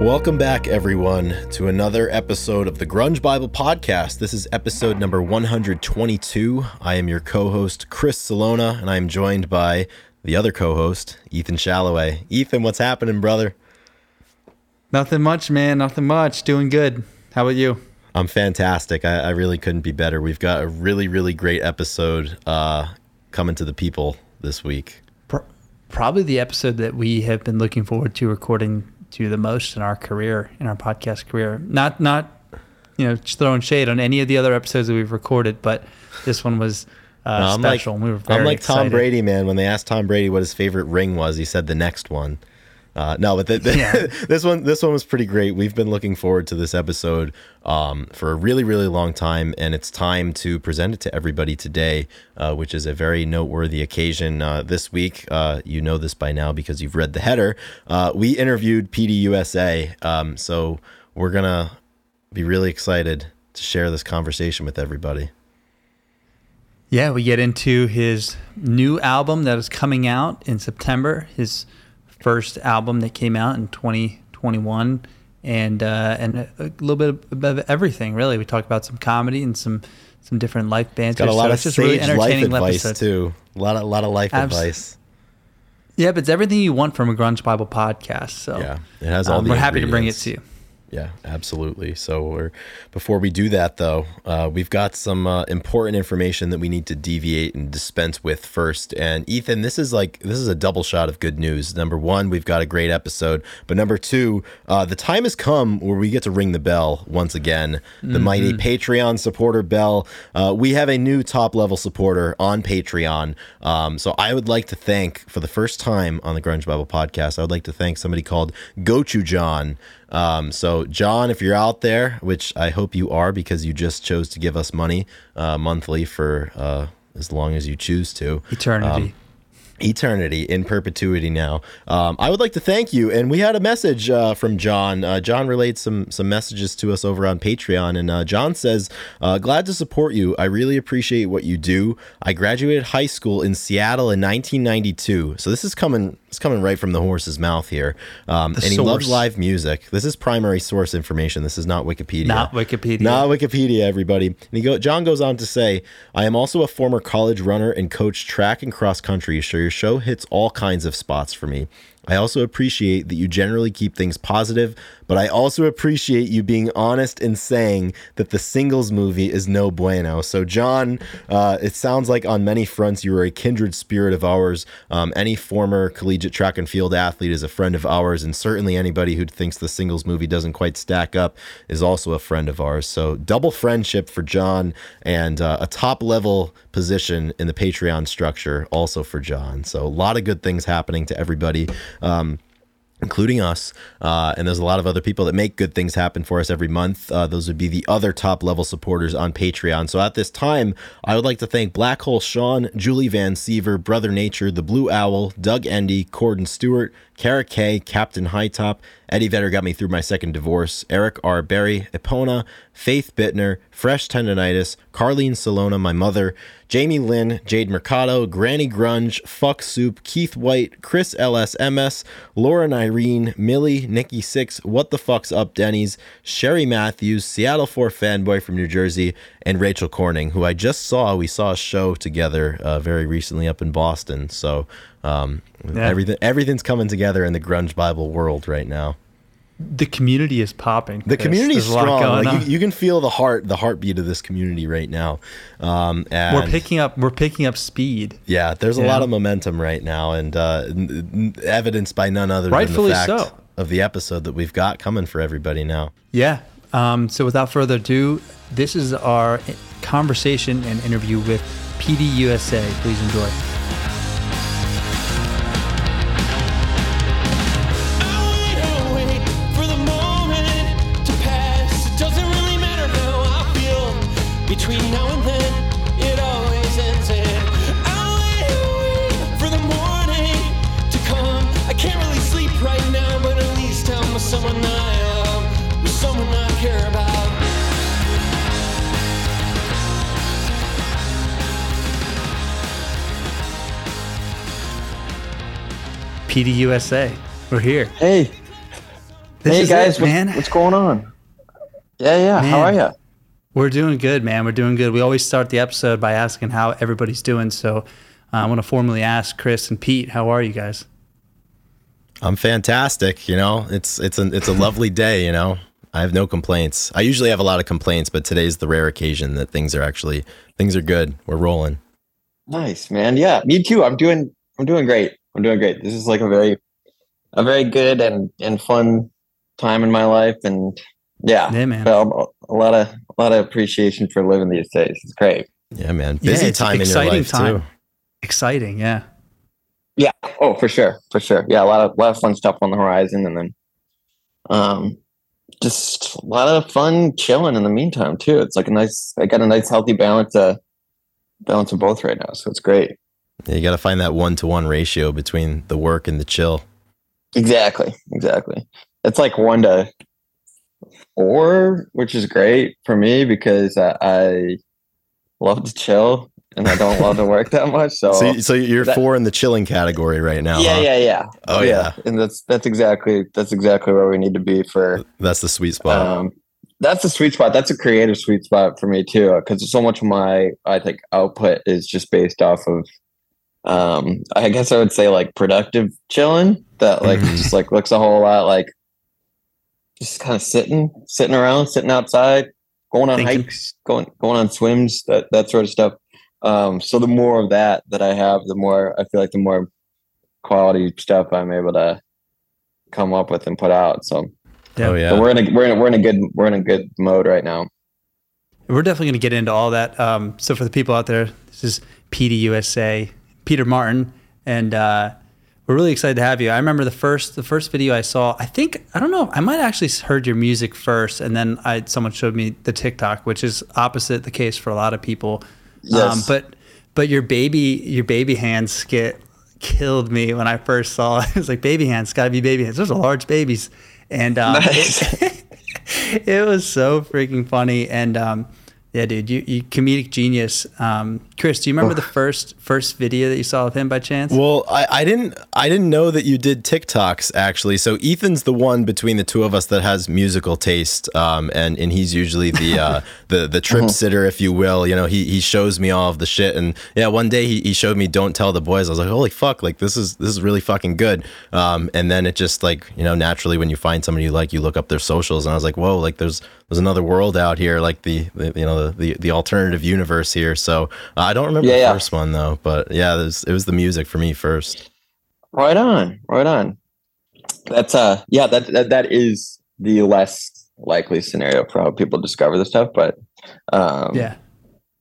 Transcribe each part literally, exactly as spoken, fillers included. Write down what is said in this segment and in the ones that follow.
Welcome back, everyone, to another episode of the Grunge Bible Podcast. This is episode number one hundred twenty-two. I am your co-host, Chris Salona, and I'm joined by the other co-host, Ethan Shalloway. Ethan, what's happening, brother? Nothing much, man. Nothing much. Doing good. How about you? I'm fantastic. I, I really couldn't be better. We've got a really, really great episode uh, coming to the people this week. Pro- probably the episode that we have been looking forward to recording to the most in our career, in our podcast career. Not, not, you know, throwing shade on any of the other episodes that we've recorded, but this one was uh, no, I'm special. Like, we were very I'm like excited. Tom Brady, man. When they asked Tom Brady what his favorite ring was, he said the next one. Uh, no, but the, the, yeah. this one, this one was pretty great. We've been looking forward to this episode um, for a really, really long time, and it's time to present it to everybody today, uh, which is a very noteworthy occasion. Uh, this week, uh, you know this by now because you've read the header. Uh, we interviewed Petey U S A, um, so we're gonna be really excited to share this conversation with everybody. Yeah, we get into his new album that is coming out in September. His first album that came out in twenty twenty-one, and uh, and a, a little bit of everything, really. We talked about some comedy and some some different life banter. Got a lot so of just really entertaining life advice episode. Too. A lot of a lot of life Abs- advice. Yeah, but it's everything you want from a Grunge Bible podcast. So yeah, it has all. Um, the we're happy to bring it to you. Yeah, absolutely. So we're, before we do that, though, uh, we've got some uh, important information that we need to deviate and dispense with first. And Ethan, this is like this is a double shot of good news. Number one, we've got a great episode. But number two, uh, the time has come where we get to ring the bell once again, the mm-hmm. mighty Patreon supporter bell. Uh, we have a new top level supporter on Patreon. Um, so I would like to thank, for the first time on the Grunge Bible Podcast, I would like to thank somebody called Gochu John. Um, so John, if you're out there, which I hope you are, because you just chose to give us money, uh, monthly for, uh, as long as you choose to. Eternity. Um, eternity in perpetuity now. Um, I would like to thank you. And we had a message, uh, from John, uh, John relayed some, some messages to us over on Patreon. And, uh, John says, uh, glad to support you. I really appreciate what you do. I graduated high school in Seattle in nineteen ninety-two. So this is coming It's coming right from the horse's mouth here. Um, and he loves live music. This is primary source information. This is not Wikipedia. Not Wikipedia. Not Wikipedia, everybody. And he go, John goes on to say, I am also a former college runner and coach track and cross country, so your show hits all kinds of spots for me. I also appreciate that you generally keep things positive, but I also appreciate you being honest and saying that the singles movie is no bueno. So, John, uh, it sounds like on many fronts you are a kindred spirit of ours. Um, any former collegiate track and field athlete is a friend of ours, and certainly anybody who thinks the singles movie doesn't quite stack up is also a friend of ours. So, double friendship for John, and uh, a top-level position in the Patreon structure also for John. So, a lot of good things happening to everybody. Um, including us. Uh, and there's a lot of other people that make good things happen for us every month. Uh, those would be the other top level supporters on Patreon. So at this time, I would like to thank Black Hole Sean, Julie Van Seaver, Brother Nature, The Blue Owl, Doug Endy, Corden Stewart, Kara K, Captain Hightop, Eddie Vedder Got Me Through My Second Divorce, Eric R. Berry, Epona, Faith Bittner, Fresh Tendonitis, Carlene Salona, My Mother, Jamie Lynn, Jade Mercado, Granny Grunge, Fuck Soup, Keith White, Chris L S M S, Lauren Irene, Millie, Nikki Six, What the Fuck's Up Denny's, Sherry Matthews, Seattle four Fanboy from New Jersey, and Rachel Corning, who I just saw. We saw a show together uh, very recently up in Boston. So um, yeah. everything everything's coming together in the Grunge Bible world right now. The community is popping. The community is strong. Like you, you can feel the heart, the heartbeat of this community right now. Um, and we're picking up. We're picking up speed. Yeah, there's a yeah. lot of momentum right now, and uh, n- n- evidenced by none other Rightfully than the fact so. of the episode that we've got coming for everybody now. Yeah. Um, so without further ado, this is our conversation and interview with Petey U S A. Please enjoy. Petey U S A, we're here. Hey, This hey, is guys, it, man. What's, what's going on? Yeah, yeah. Man, how are you? We're doing good, man. We're doing good. We always start the episode by asking how everybody's doing. So uh, I want to formally ask Chris and Pete, how are you guys? I'm fantastic. You know, it's it's a, it's a lovely day, you know. I have no complaints. I usually have a lot of complaints, but today's the rare occasion that things are actually, things are good. We're rolling. Nice, man. Yeah, me too. I'm doing, I'm doing great. I'm doing great. This is like a very, a very good and, and fun time in my life. And yeah, yeah, man. So a lot of, a lot of appreciation for living these days. It's great. Yeah, man. Busy yeah, time in your life time. too. Exciting. Yeah. Yeah. Oh, for sure. For sure. Yeah. A lot of, lot of fun stuff on the horizon. And then, um, just a lot of fun chilling in the meantime too. It's like a nice, I got a nice healthy balance, uh, balance of both right now. So it's great. You got to find that one-to-one ratio between the work and the chill. Exactly. Exactly. It's like one to four, which is great for me because I, I love to chill and I don't love to work that much. So, so, so you're that, four in the chilling category right now. Yeah, huh? yeah, yeah. Oh yeah. yeah. And that's, that's exactly, that's exactly where we need to be for. That's the sweet spot. Um, that's the sweet spot. That's a creative sweet spot for me too. Cause so much of my, I think output is just based off of, um, I guess I would say like productive chilling that like, just like looks a whole lot like just kind of sitting, sitting around, sitting outside, going on Thinking. hikes, going, going on swims, that, that sort of stuff. Um, so the more of that that I have, the more I feel like the more quality stuff I'm able to come up with and put out. So, yeah, oh, yeah. So we're in a we're in a, we're in a good we're in a good mode right now. We're definitely going to get into all that. Um, so for the people out there, this is Petey U S A, Peter Martin, and uh, we're really excited to have you. I remember the first the first video I saw. I think I don't know. I might have actually heard your music first, and then I someone showed me the TikTok, which is opposite the case for a lot of people. Yes. Um, but, but your baby, your baby hands skit killed me when I first saw it. It was like, baby hands, gotta be baby hands. Those are large babies. And, um, nice. it, it was so freaking funny. And, um, yeah, dude, you, you comedic genius. Um, Chris, do you remember the first, first video that you saw of him by chance? Well, I, I didn't, I didn't know that you did TikToks actually. So Ethan's the one between the two of us that has musical taste. Um, and, and he's usually the, uh, the, the trip uh-huh. sitter, if you will, you know, he, he shows me all of the shit. And yeah, one day he, he showed me Don't Tell the Boys. I was like, holy fuck, like this is, this is really fucking good. Um, and then it just like, you know, naturally when you find somebody you like, you look up their socials and I was like, whoa, like there's, there's another world out here. Like the, the you know, The, the the alternative universe here. So uh, I don't remember yeah, the yeah. first one though, but yeah, it was, it was the music for me first. Right on, right on. That's uh, yeah, that that, that is the less likely scenario for how people discover this stuff. But um, yeah,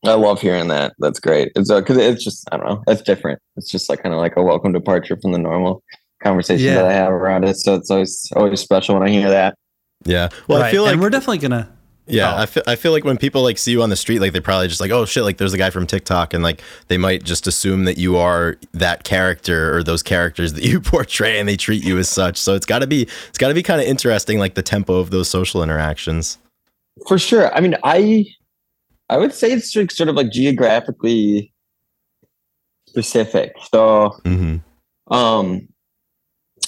I love hearing that. That's great. It's because uh, it's just I don't know, it's different. It's just like kind of like a welcome departure from the normal conversation yeah. that I have around it. So it's always always special when I hear that. Yeah. Well, right. I feel like and we're definitely gonna. Yeah, oh. I feel I feel like when people like see you on the street, like they probably just like, oh shit, like there's a guy from TikTok, and like they might just assume that you are that character or those characters that you portray, and they treat you as such. So it's got to be it's got to be kind of interesting, like the tempo of those social interactions. For sure. I mean, I I would say it's like, sort of like geographically specific. So, mm-hmm. um,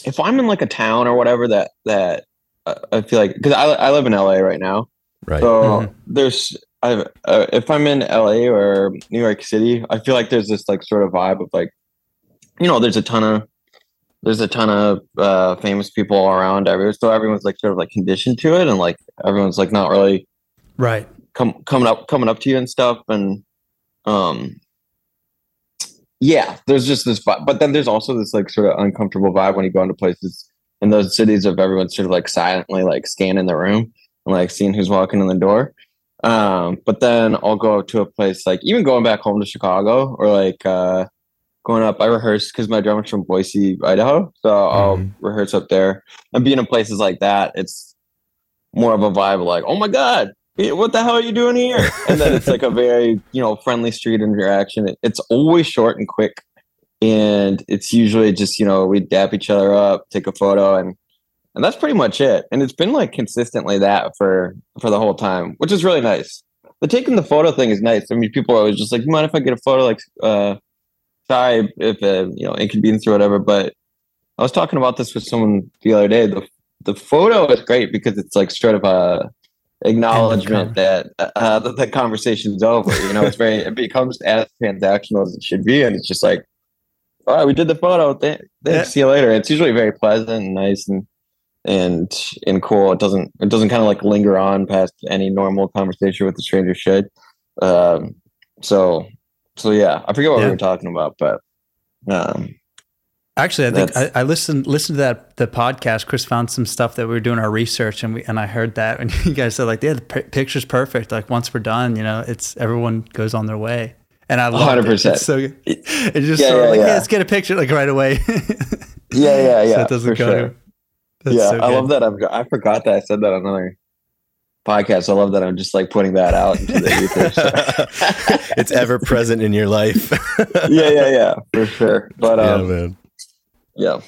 if I'm in like a town or whatever, that that uh, I feel like because I I live in L A right now. Right. So mm-hmm. there's, I, uh, if I'm in L A or New York City, I feel like there's this like sort of vibe of like, you know, there's a ton of, there's a ton of uh, famous people around everywhere. So everyone's like sort of like conditioned to it, and like everyone's like not really right com- coming up coming up to you and stuff. And um, yeah, there's just this vibe. But then there's also this like sort of uncomfortable vibe when you go into places in those cities of everyone sort of like silently like scanning the room. Like seeing who's walking in the door. Um, but then I'll go to a place like even going back home to Chicago or like uh, going up. I rehearse because my drummer's from Boise, Idaho. So I'll mm-hmm. rehearse up there and being in places like that. It's more of a vibe of like, oh, my God, what the hell are you doing here? And then it's like a very, you know, friendly street interaction. It, it's always short and quick. And it's usually just, you know, we dap each other up, take a photo and. And that's pretty much it. And it's been like consistently that for, for the whole time, which is really nice. The taking the photo thing is nice. I mean, people are always just like, you mind if I get a photo? Like, uh, sorry if, uh, you know, inconvenience or whatever. But I was talking about this with someone the other day. The the photo is great because it's like sort of a acknowledgement that uh, the, the conversation's over. You know, it's very, it becomes as transactional as it should be, and it's just like, all right, we did the photo. Thanks. Yeah. See you later. It's usually very pleasant and nice and and and cool. It doesn't it doesn't kind of like linger on past any normal conversation with the stranger should. Um, so so yeah, I forget what yeah. we were talking about, but um, actually, I think I, I listened listened to that the podcast. Chris found some stuff that we were doing our research, and we and I heard that, and you guys said like, yeah, the p- picture's perfect. Like once we're done, you know, it's everyone goes on their way. And I love it. It's so good. It's just yeah, sort of yeah, like, yeah. yeah, let's get a picture like right away. yeah, yeah, yeah. So it doesn't for go. Sure. That's yeah, so I love that. I'm, I forgot that I said that on another podcast. I love that I'm just like putting that out into the ether. So. It's ever present in your life. yeah, yeah, yeah, for sure. But um, yeah, man. yeah.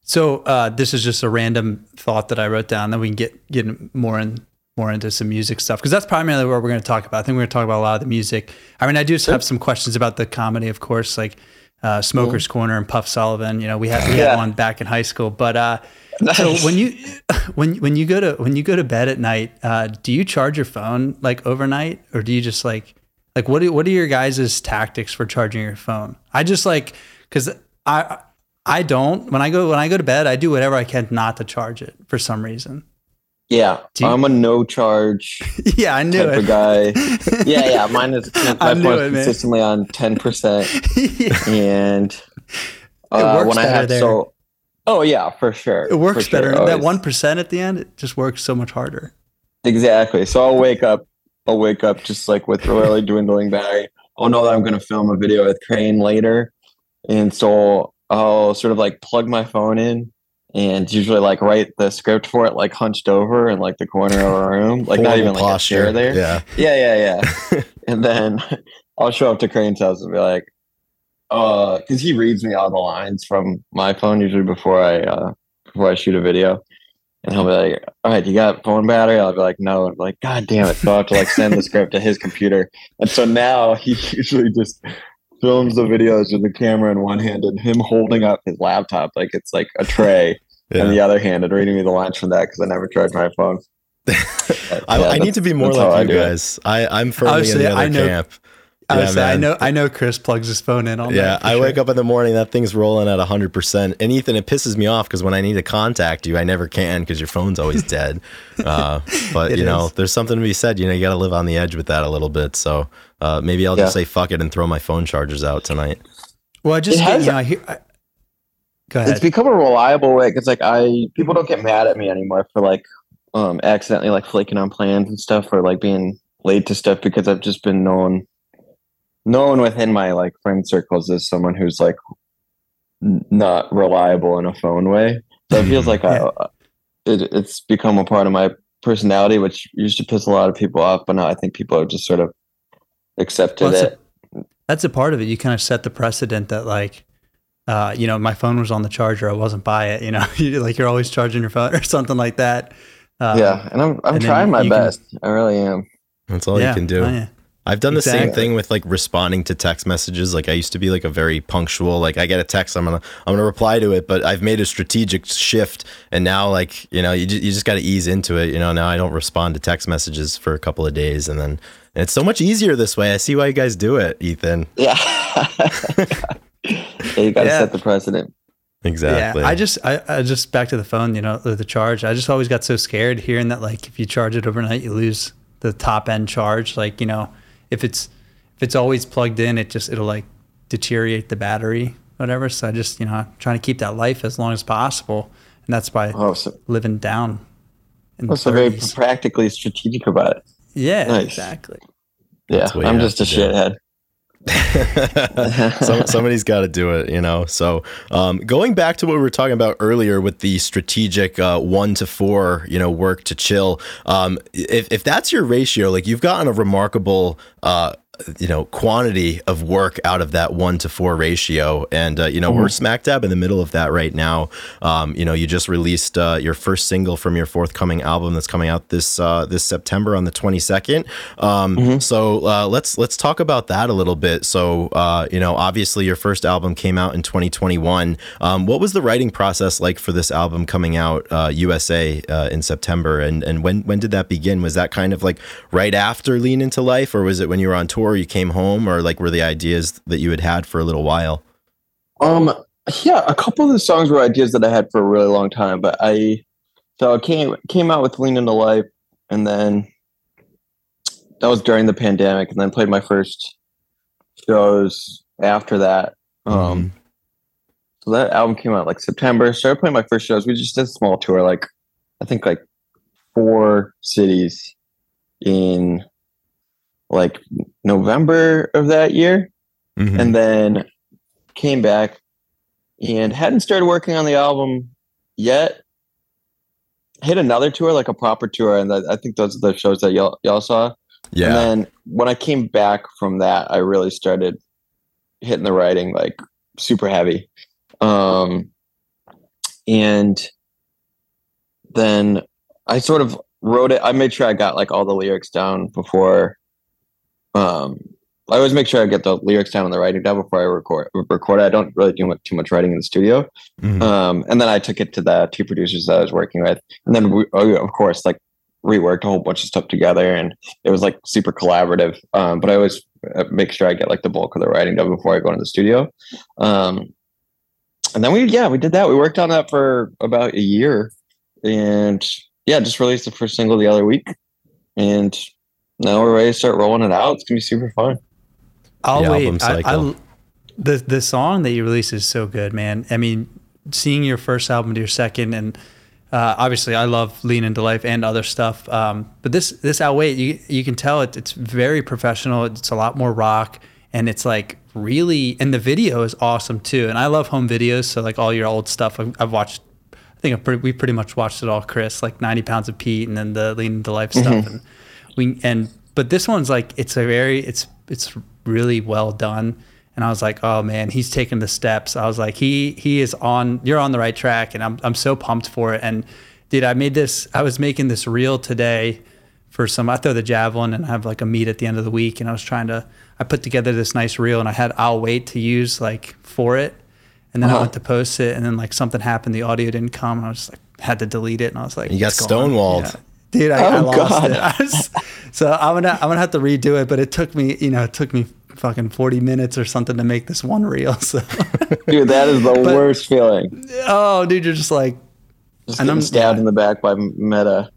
So uh, this is just a random thought that I wrote down. Then we can get get more in. more into some music stuff, because that's primarily what we're going to talk about. I think we're going to talk about a lot of the music. I mean, I do have some questions about the comedy, of course, like uh, Smoker's mm-hmm. Corner and Puff Sullivan. You know, we had we yeah. had one back in high school. But uh, nice. so when you when when you go to when you go to bed at night, uh, do you charge your phone like overnight, or do you just like like what do, what are your guys' tactics for charging your phone? I just like because I I don't when I go when I go to bed, I do whatever I can not to charge it for some reason. Yeah, you, I'm a no charge. Yeah, I knew type it. Of guy. Yeah, yeah. Mine is my phone's consistently man. on ten percent, yeah. and uh, it works when I have there. so. Oh yeah, for sure. It works for better. Sure, that one percent at the end, it just works so much harder. Exactly. So I'll wake up. I'll wake up just like with really dwindling battery. I'll know that I'm going to film a video with Crane later, and so I'll sort of like plug my phone in. And usually, like, write the script for it, like, hunched over in, like, the corner of our room. Like, not even, like, a chair there. Yeah, yeah, yeah. yeah. And then I'll show up to Crane's house and be like, uh, because he reads me all the lines from my phone usually before I uh, before I shoot a video. And he'll be like, all right, you got phone battery? I'll be like, no. And I'm like, God damn it. So I have to, like, send the script to his computer. And so now he usually just... films the videos with the camera in one hand and him holding up his laptop like it's like a tray yeah. in the other hand and reading me the lines from that because I never charged my phone. But, I, yeah, I need to be more like you I guys. I, I'm firmly in the other I know, camp. I yeah, say, I know I know Chris plugs his phone in all yeah, night. Yeah, I sure. wake up in the morning, that thing's rolling at one hundred percent. And Ethan, it pisses me off because when I need to contact you, I never can because your phone's always dead. Uh, but, you know, is. there's something to be said. You know, you got to live on the edge with that a little bit. So uh, maybe I'll yeah. just say fuck it and throw my phone chargers out tonight. Well, I just, has, you know, I hear, I, go ahead. It's become a reliable way because, like, I people don't get mad at me anymore for, like, um, accidentally, like, flaking on plans and stuff or, like, being late to stuff because I've just been known. known within my like friend circles as someone who's like n- not reliable in a phone way, so it feels like yeah. I, it, it's become a part of my personality, which used to piss a lot of people off, but now I think people have just sort of accepted well, that's it a, that's a part of it. You kind of set the precedent that like uh you know my phone was on the charger, I wasn't by it, you know. You like you're always charging your phone or something like that. Uh, yeah and i'm, I'm and trying my best can, I really am. That's all yeah, you can do. oh, yeah. I've done the exactly. same thing with like responding to text messages. Like I used to be like a very punctual, like I get a text, I'm going to, I'm going to reply to it, but I've made a strategic shift. And now like, you know, you, you just got to ease into it. You know, now I don't respond to text messages for a couple of days and then and it's so much easier this way. I see why you guys do it, Ethan. Yeah. yeah you got to yeah. set the precedent. Exactly. Yeah, I just, I, I just back to the phone, you know, the charge. I just always got so scared hearing that, like if you charge it overnight, you lose the top end charge. Like, you know, If it's if it's always plugged in, it just it'll like deteriorate the battery, whatever. So I just you know I'm trying to keep that life as long as possible, and that's by oh, so, living down. Oh, so very practically strategic about it. Yeah, nice. Exactly. Yeah, I'm just a shithead. Some, somebody's got to do it, you know. So um, going back to what we were talking about earlier with the strategic uh, one to four, you know, work to chill. Um, if if that's your ratio, like you've gotten a remarkable uh, you know, quantity of work out of that one to four ratio. And, uh, you know, mm-hmm. we're smack dab in the middle of that right now. Um, you know, you just released uh, your first single from your forthcoming album that's coming out this uh, this September on the twenty-second. Um, mm-hmm. So uh, let's let's talk about that a little bit. So, uh, you know, obviously your first album came out in twenty twenty-one. Um, what was the writing process like for this album coming out, uh, U S A, uh, in September? And, and when, when did that begin? Was that kind of like right after Lean Into Life, or was it when you were on tour? Or you came home, or like were the ideas that you had had for a little while? Um, yeah, a couple of the songs were ideas that I had for a really long time, but I so I came came out with Lean Into Life, and then that was during the pandemic, and then played my first shows after that. Mm-hmm. Um, so that album came out like September. Started playing my first shows. We just did a small tour, like I think like four cities in like November of that year, mm-hmm. and then came back and hadn't started working on the album yet. Hit another tour, like a proper tour, and I think those are the shows that y'all y'all saw. Yeah. And then when I came back from that, I really started hitting the writing like super heavy. Um, and then I sort of wrote it. I made sure I got like all the lyrics down before. Um, I always make sure I get the lyrics down and the writing down before I record. Record. I don't really do much, too much writing in the studio. Mm-hmm. Um, and then I took it to the two producers that I was working with, and then we, of course, like reworked a whole bunch of stuff together, and it was like super collaborative. Um, but I always make sure I get like the bulk of the writing down before I go into the studio. Um, and then we, yeah, we did that. We worked on that for about a year, and yeah, just released the first single the other week, and now we're ready to start rolling it out. It's gonna be super fun. I'll the wait. I, I, the the song that you released is so good, man. I mean, seeing your first album to your second, and uh, obviously, I love Lean Into Life and other stuff. Um, but this this I'll wait. You you can tell it, it's very professional. It's a lot more rock, and it's like really. And the video is awesome too. And I love home videos. So like all your old stuff, I've, I've watched. I think I've pretty, we pretty much watched it all, Chris. Like ninety Pounds of Pete, and then the Lean Into Life stuff. Mm-hmm. And, We, and but this one's like it's a very it's it's really well done, and I was like, oh man, he's taking the steps. I was like, he he is on you're on the right track, and I'm I'm so pumped for it. And dude, I made this I was making this reel today for some I throw the javelin and I have like a meet at the end of the week, and I was trying to I put together this nice reel, and I had I'll wait to use like for it, and then uh-huh. I went to post it, and then like something happened, the audio didn't come, and I was like had to delete it, and I was like, you got stonewalled. Yeah. Dude, I, oh, I lost God. it. I was, so I'm gonna I'm gonna have to redo it, but it took me, you know, it took me fucking forty minutes or something to make this one reel. So, dude, that is the but, worst feeling. Oh, dude, you're just like, just and getting I'm stabbed yeah. in the back by Meta.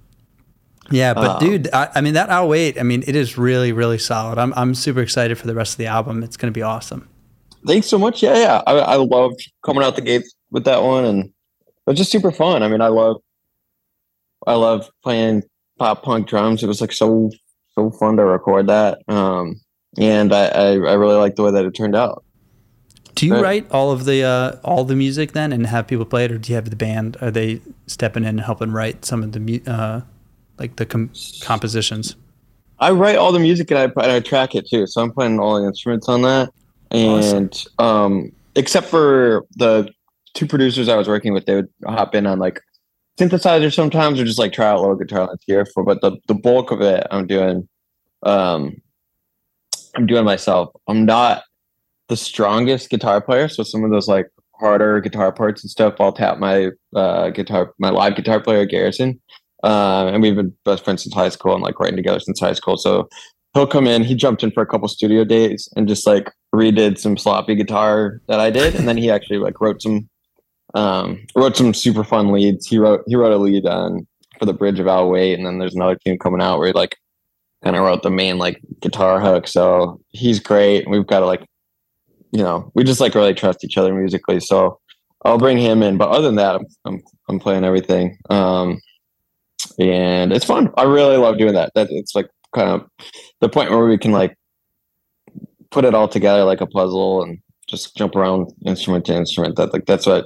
Yeah, but um, dude, I, I mean that I'll wait. I mean, it is really, really solid. I'm I'm super excited for the rest of the album. It's gonna be awesome. Thanks so much. Yeah, yeah, I, I loved coming out the gates with that one, and it was just super fun. I mean, I love. I love playing pop punk drums. It was like so so fun to record that, um, and I, I, I really like the way that it turned out. Do you but, write all of the uh, all the music then, and have people play it, or do you have the band? Are they stepping in and helping write some of the uh, like the com- compositions? I write all the music, and I and I track it too. So I'm playing all the instruments on that, and awesome. um, except for the two producers I was working with, they would hop in on like. Synthesizer sometimes, or just like try out a little guitar lines here for, but the, the bulk of it I'm doing, um, I'm doing myself. I'm not the strongest guitar player, so some of those like harder guitar parts and stuff, I'll tap my uh, guitar, my live guitar player Garrison, uh, and we've been best friends since high school and like writing together since high school. So he'll come in. He jumped in for a couple studio days and just like redid some sloppy guitar that I did, and then he actually like wrote some. Um, wrote some super fun leads. He wrote he wrote a lead on for the bridge of I'll Wait, and then there's another tune coming out where he like kind of wrote the main like guitar hook. So he's great. We've got to like, you know, we just like really trust each other musically. So I'll bring him in, but other than that, I'm I'm, I'm playing everything. Um, and it's fun. I really love doing that. That it's like kind of the point where we can like put it all together like a puzzle and just jump around instrument to instrument. That like that's what.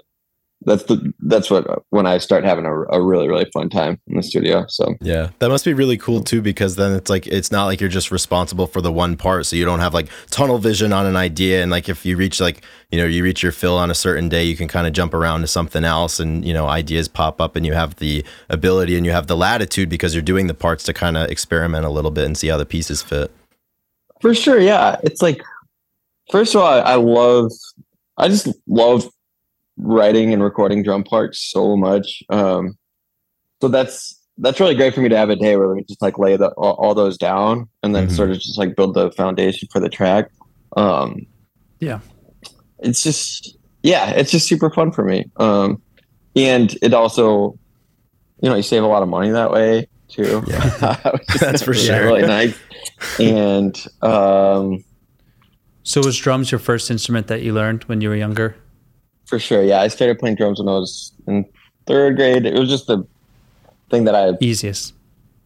that's the that's what when I start having a, a really really fun time in the studio. So yeah, that must be really cool too, because then it's like it's not like you're just responsible for the one part, so you don't have like tunnel vision on an idea, and like if you reach like you know you reach your fill on a certain day, you can kind of jump around to something else, and you know ideas pop up, and you have the ability and you have the latitude because you're doing the parts to kind of experiment a little bit and see how the pieces fit. For sure, yeah. It's like, first of all, I, I love I just love writing and recording drum parts so much. Um, so that's, that's really great for me to have a day where we just like lay the, all, all those down and then mm-hmm. sort of just like build the foundation for the track. Um, yeah, it's just, yeah, it's just super fun for me. Um, and it also, you know, you save a lot of money that way too. Yeah. That's for sure. Really nice. And, um, so was drums your first instrument that you learned when you were younger? For sure, yeah. I started playing drums when I was in third grade. It was just the thing that I... Easiest.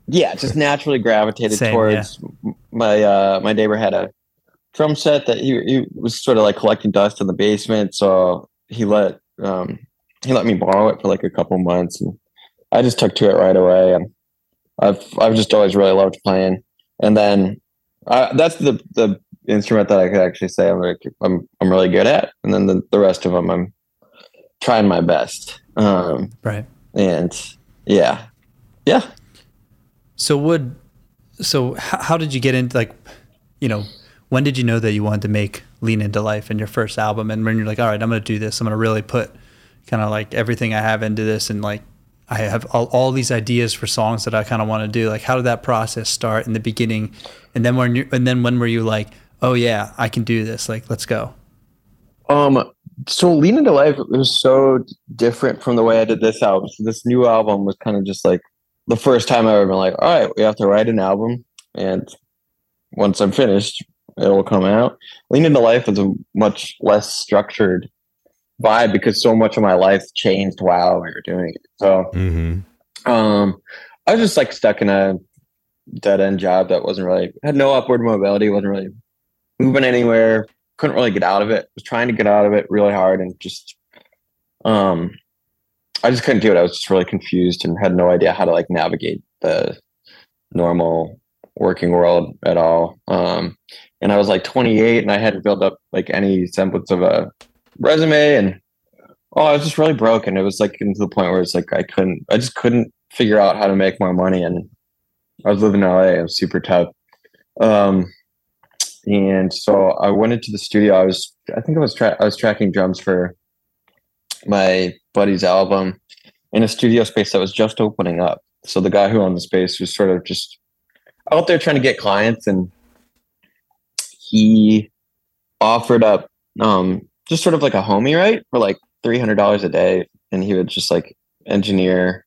Yeah, just naturally gravitated Same, towards. Yeah. My uh, my neighbor had a drum set that he, he was sort of like collecting dust in the basement, so he let um, he let me borrow it for like a couple months, and I just took to it right away. And I've I've just always really loved playing. And then uh, that's the the. instrument that I could actually say I'm like, I'm I'm really good at, and then the, the rest of them I'm trying my best. Um, right. And yeah, yeah. So would so how, how did you get into like, you know, when did you know that you wanted to make Lean Into Life in your first album, and when you're like, all right, I'm going to do this, I'm going to really put kind of like everything I have into this, and like I have all, all these ideas for songs that I kind of want to do. Like, how did that process start in the beginning, and then when you, and then when were you like, oh yeah, I can do this. Like, let's go. Um, so Lean Into Life was so different from the way I did this album. So this new album was kind of just like the first time I've ever been like, all right, we have to write an album, and once I'm finished, it'll come out. Lean Into Life was a much less structured vibe because so much of my life changed while we were doing it. So mm-hmm. um, I was just like stuck in a dead end job that wasn't really, had no upward mobility, wasn't really moving anywhere, couldn't really get out of it, was trying to get out of it really hard, and just um I just couldn't do it. I was just really confused and had no idea how to like navigate the normal working world at all. Um and I was like twenty-eight and I hadn't built up like any semblance of a resume, and oh I was just really broken. It was like getting to the point where it's like I couldn't I just couldn't figure out how to make more money, and I was living in L A. It was super tough. Um And so I went into the studio. I was, I think I was, tra- I was tracking drums for my buddy's album in a studio space that was just opening up. So the guy who owned the space was sort of just out there trying to get clients, and he offered up um, just sort of like a homie rate for like three hundred dollars a day. And he would just like engineer.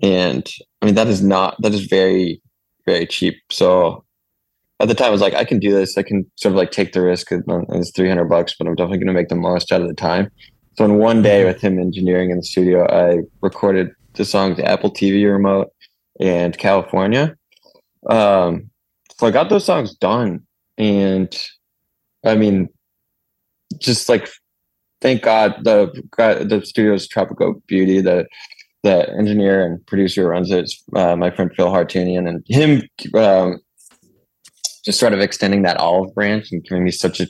And I mean, that is not, that is very, very cheap. So at the time I was like, I can do this. I can sort of like take the risk. It's three hundred bucks, but I'm definitely going to make the most out of the time. So in one day with him engineering in the studio, I recorded the songs Apple T V Remote and California. Um, so I got those songs done. And I mean, just like, thank God the, the studio's Tropical Beauty, the, the engineer and producer who runs it, uh, my friend Phil Hartunian, and him, um, just sort of extending that olive branch and giving me such a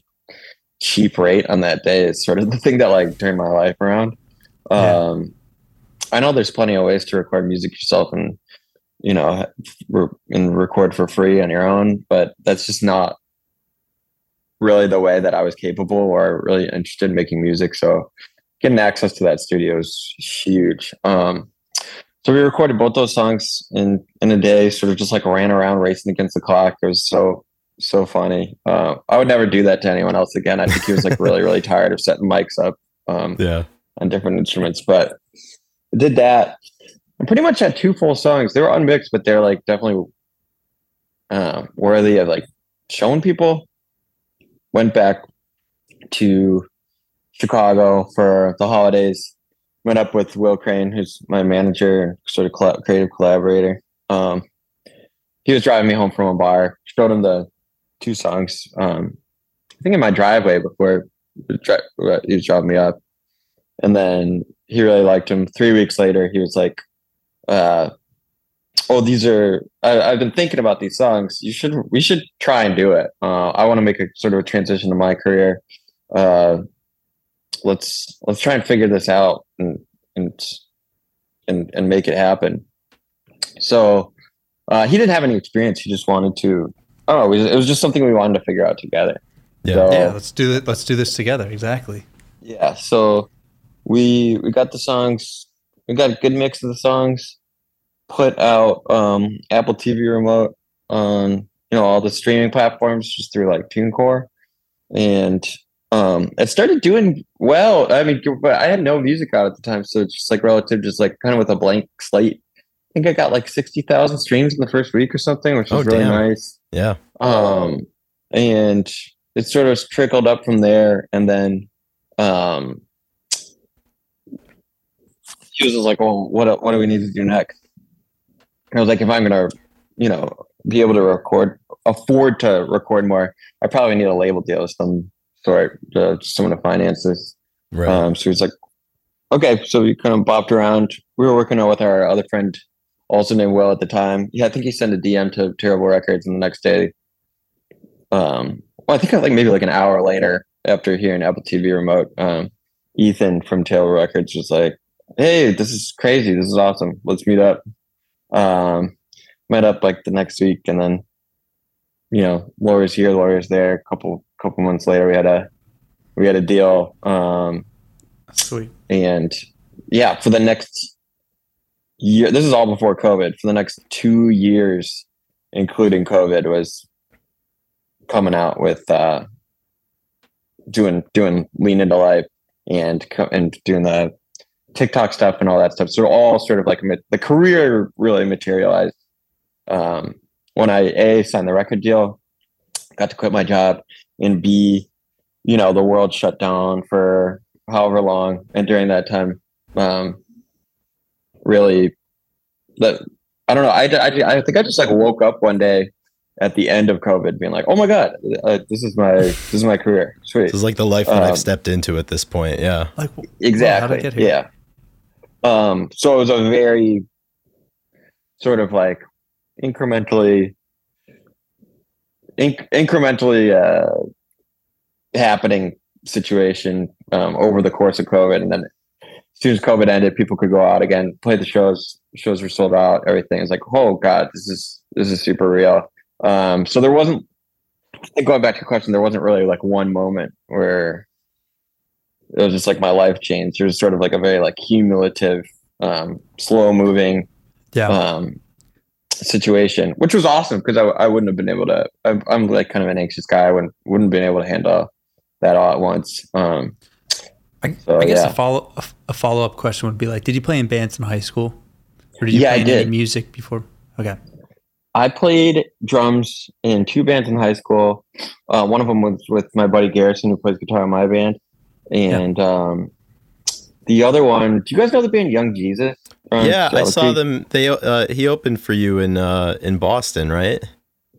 cheap rate on that day is sort of the thing that like turned my life around. Yeah. Um, I know there's plenty of ways to record music yourself and, you know, re- and record for free on your own, but that's just not really the way that I was capable or really interested in making music. So getting access to that studio is huge. Um, So we recorded both those songs in, in a day, sort of just like ran around racing against the clock. It was so, so funny. Uh, I would never do that to anyone else again. I think he was like really, really tired of setting mics up um, yeah. on different instruments, but I did that. I pretty much had two full songs. They were unmixed, but they're like definitely uh, worthy of like showing people. Went back to Chicago for the holidays. Went up with Will Crane, who's my manager, sort of cl- creative collaborator. Um, he was driving me home from a bar. Showed him the two songs. Um, I think in my driveway before he was driving me up. And then he really liked him. Three weeks later, he was like, uh, oh, these are, I, I've been thinking about these songs. You should, we should try and do it. Uh, I want to make a sort of a transition to my career. Uh, let's, let's try and figure this out and, and, and, and make it happen. So, uh, he didn't have any experience. He just wanted to, oh, it was just something we wanted to figure out together. Yeah. So, yeah. Let's do it. Let's do this together. Exactly. Yeah. So we, we got the songs, we got a good mix of the songs, put out um Apple T V Remote on um, you know all the streaming platforms just through like TuneCore, and um it started doing well. I mean, but I had no music out at the time, so it's just like relative, just like kind of with a blank slate. I think I got like sixty thousand streams in the first week or something, which was oh, really damn. nice. Yeah. Um, and it sort of trickled up from there, and then um, he was just like, "Well, what what do we need to do next?" I was like, if I'm going to, you know, be able to record, afford to record more, I probably need a label deal of some sort, uh, someone to finance this. Right. Um, so he's like, okay. So we kind of bopped around. We were working out with our other friend, also named Will at the time. Yeah, I think he sent a D M to Terrible Records, and the next day, um, well, I think like maybe like an hour later, after hearing Apple T V Remote, um, Ethan from Terrible Records was like, hey, this is crazy. This is awesome. Let's meet up. Um, met up like the next week, and then, you know, lawyers here, lawyers there. A couple, couple months later, we had a, we had a deal. Um, Sweet. And yeah, for the next year, this is all before COVID. For the next two years, including COVID, was coming out with uh, doing doing Lean Into Life and and doing the TikTok stuff and all that stuff. So all sort of like the career really materialized. Um, when I A, signed the record deal, got to quit my job, and B, you know, the world shut down for however long. And during that time, um, really, that I don't know. I, I, I think I just like woke up one day at the end of COVID being like, oh my God, uh, this is my, this is my career. Sweet. This is like the life that um, I've stepped into at this point. Yeah. Like, exactly. How did I get here? Yeah. Um, so it was a very sort of like incrementally, inc- incrementally uh, happening situation um, over the course of COVID. And then as soon as COVID ended, people could go out again, play the shows. Shows were sold out. Everything was like, oh God, this is this is super real. Um, so there wasn't. I think going back to your question, there wasn't really like one moment where it was just like my life changed. It was sort of like a very like cumulative, um, slow moving, yeah, um, situation, which was awesome because I, I wouldn't have been able to. I'm, I'm like kind of an anxious guy. I wouldn't wouldn't been able to handle that all at once. Um, I, so, I guess yeah. a follow a follow up question would be like, did you play in bands in high school, or did you yeah, play I did. any music before? Okay. I played drums in two bands in high school. Uh, one of them was with my buddy Garrison, who plays guitar in my band. And yeah. um, the other one, do you guys know the band Young Jesus? Um, yeah, Jealousy? I saw them. They uh, he opened for you in uh, in Boston, right?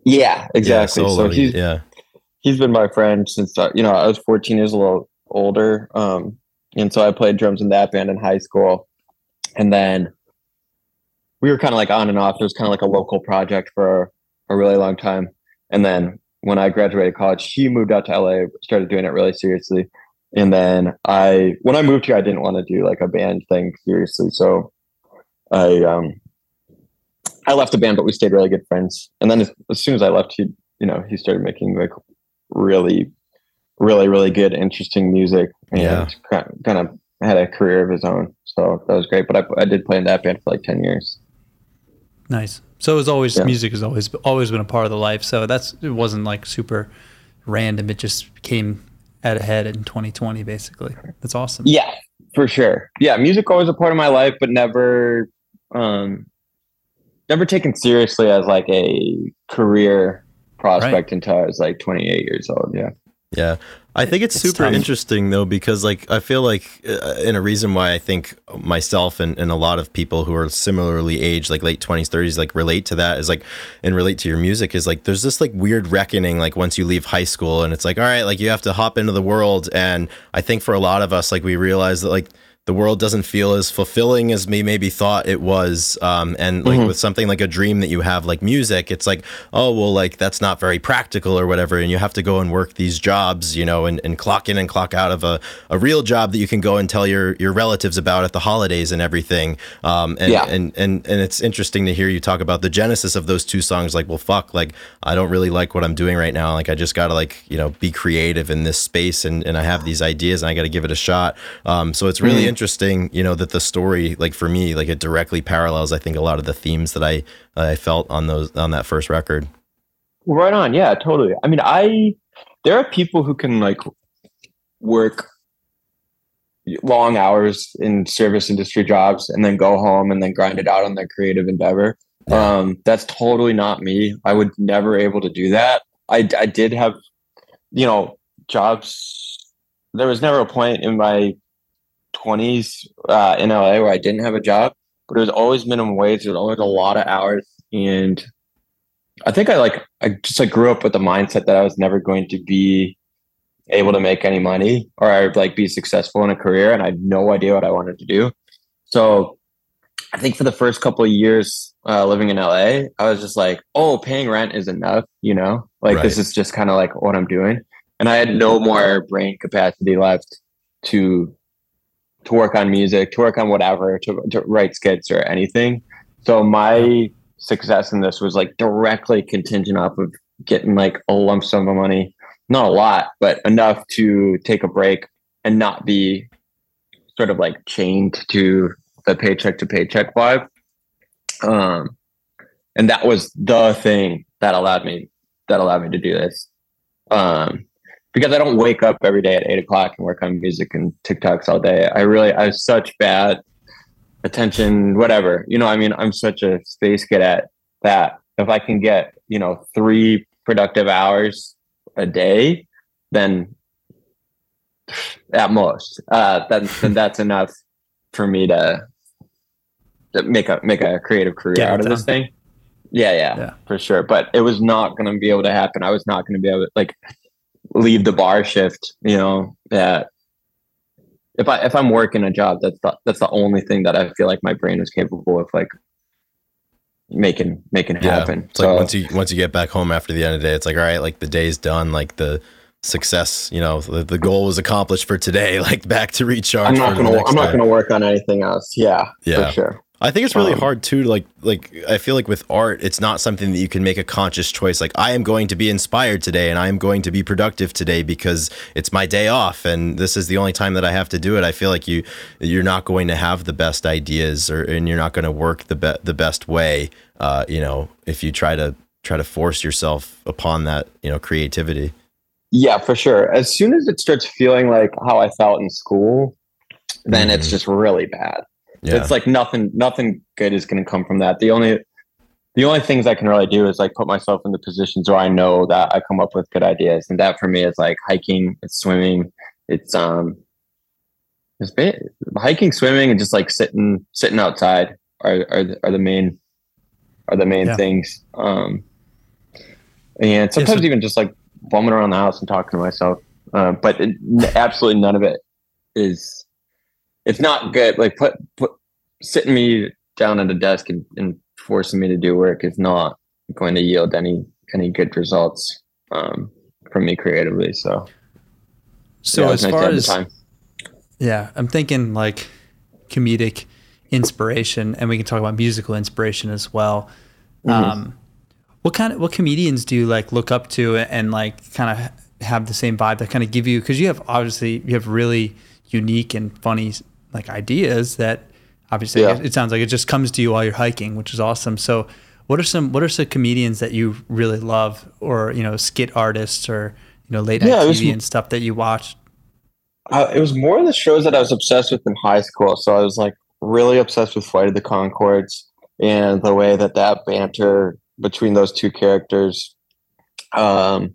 Yeah, exactly. Yeah, so he's, yeah. he's been my friend since, uh, you know, I was fourteen years old, older. Um, and so I played drums in that band in high school. And then we were kind of like on and off. It was kind of like a local project for a really long time. And then when I graduated college, he moved out to L A, started doing it really seriously. And then I, when I moved here, I didn't want to do like a band thing seriously. So I, um, I left the band, but we stayed really good friends. And then as, as soon as I left, he, you know, he started making like really, really, really good, interesting music, and yeah. kind of had a career of his own. So that was great. But I, I did play in that band for like ten years. Nice. So it was always yeah. music has always always been a part of the life. So that's it wasn't like super random. It just came at a head in twenty twenty, basically. That's awesome. Yeah, for sure. Yeah, music always a part of my life, but never, um, never taken seriously as like a career prospect right. until I was like twenty-eight years old. Yeah. Yeah. I think it's, it's super time. interesting though, because like, I feel like uh, and a reason why I think myself and, and a lot of people who are similarly aged, like late twenties, thirties, like relate to that is like, and relate to your music is like, there's this like weird reckoning, like once you leave high school and it's like, all right, like you have to hop into the world. And I think for a lot of us, like we realize that like the world doesn't feel as fulfilling as me maybe thought it was. Um, and like mm-hmm. with something like a dream that you have, like music, it's like, oh, well, like that's not very practical or whatever. And you have to go and work these jobs, you know, and, and clock in and clock out of a, a real job that you can go and tell your, your relatives about at the holidays and everything. Um, and, yeah. and, and, and it's interesting to hear you talk about the genesis of those two songs. Like, well, fuck, like I don't really like what I'm doing right now. Like I just got to like, you know, be creative in this space and, and I have these ideas and I got to give it a shot. Um, so it's really mm-hmm. interesting, you know, that the story, like for me, like it directly parallels, I think, a lot of the themes that I uh, I felt on those on that first record. Right on, yeah, totally. I mean, I there are people who can like work long hours in service industry jobs and then go home and then grind it out on their creative endeavor. Yeah. Um, that's totally not me. I would never able to do that. I I did have, you know, jobs. There was never a point in my twenties uh in L A where I didn't have a job, but it was always minimum wage. There was always a lot of hours, and I think I like I just like grew up with the mindset that I was never going to be able to make any money or I would like be successful in a career, and I had no idea what I wanted to do. So I think for the first couple of years uh living in L A, I was just like, oh, paying rent is enough, you know, like right. This is just kind of like what I'm doing, and I had no more brain capacity left to to work on music, to work on whatever, to, to write skits or anything. So my success in this was like directly contingent off of getting like a lump sum of money, not a lot, but enough to take a break and not be sort of like chained to the paycheck to paycheck vibe. Um, and that was the thing that allowed me, that allowed me to do this. Um, Because I don't wake up every day at eight o'clock and work on music and TikToks all day. I really, I have such bad attention, whatever. You know, I mean, I'm such a space kid at that. If I can get, you know, three productive hours a day, then at most, uh, then, then that's enough for me to, to make a make a creative career get out of this thing. Yeah, yeah, yeah, for sure. But it was not going to be able to happen. I was not going to be able to, like, leave the bar shift, you know, that if I, if I'm working a job, that's the, that's the only thing that I feel like my brain is capable of like making, making yeah. happen. It's so, like once you, once you get back home after the end of the day, it's like, all right, like the day's done, like the success, you know, the, the goal was accomplished for today, like back to recharge. I'm not going to, I'm not going to work on anything else. Yeah, yeah, for sure. I think it's really um, hard too. Like, like I feel like with art, it's not something that you can make a conscious choice. Like, I am going to be inspired today, and I am going to be productive today because it's my day off, and this is the only time that I have to do it. I feel like you, you're not going to have the best ideas, or and you're not going to work the be- the best way. Uh, you know, if you try to try to force yourself upon that, you know, creativity. Yeah, for sure. As soon as it starts feeling like how I felt in school, then mm. it's just really bad. Yeah. It's like nothing, nothing good is going to come from that. The only, the only things I can really do is like put myself in the positions where I know that I come up with good ideas. And that for me is like hiking, it's swimming, it's, um, it's been, hiking, swimming, and just like sitting, sitting outside are, are, are the main, are the main yeah. things. Um, and sometimes yeah, so- even just like bumming around the house and talking to myself. Uh, but it, absolutely none of it is, it's not good. Like put, put sitting me down at a desk and, and forcing me to do work is not going to yield any any good results um, from me creatively. So, so yeah, as nice far as time. Yeah, I'm thinking like comedic inspiration, and we can talk about musical inspiration as well. Mm-hmm. Um, what kind of what comedians do you like look up to and like kind of have the same vibe that kind of give you? Because you have obviously you have really unique and funny like ideas that obviously yeah. it sounds like it just comes to you while you're hiking, which is awesome. So what are some what are some comedians that you really love, or you know, skit artists or you know late night yeah, T V was, and stuff that you watched? Uh, it was more of the shows that I was obsessed with in high school. So I was like really obsessed with Flight of the Conchords and the way that that banter between those two characters. Um,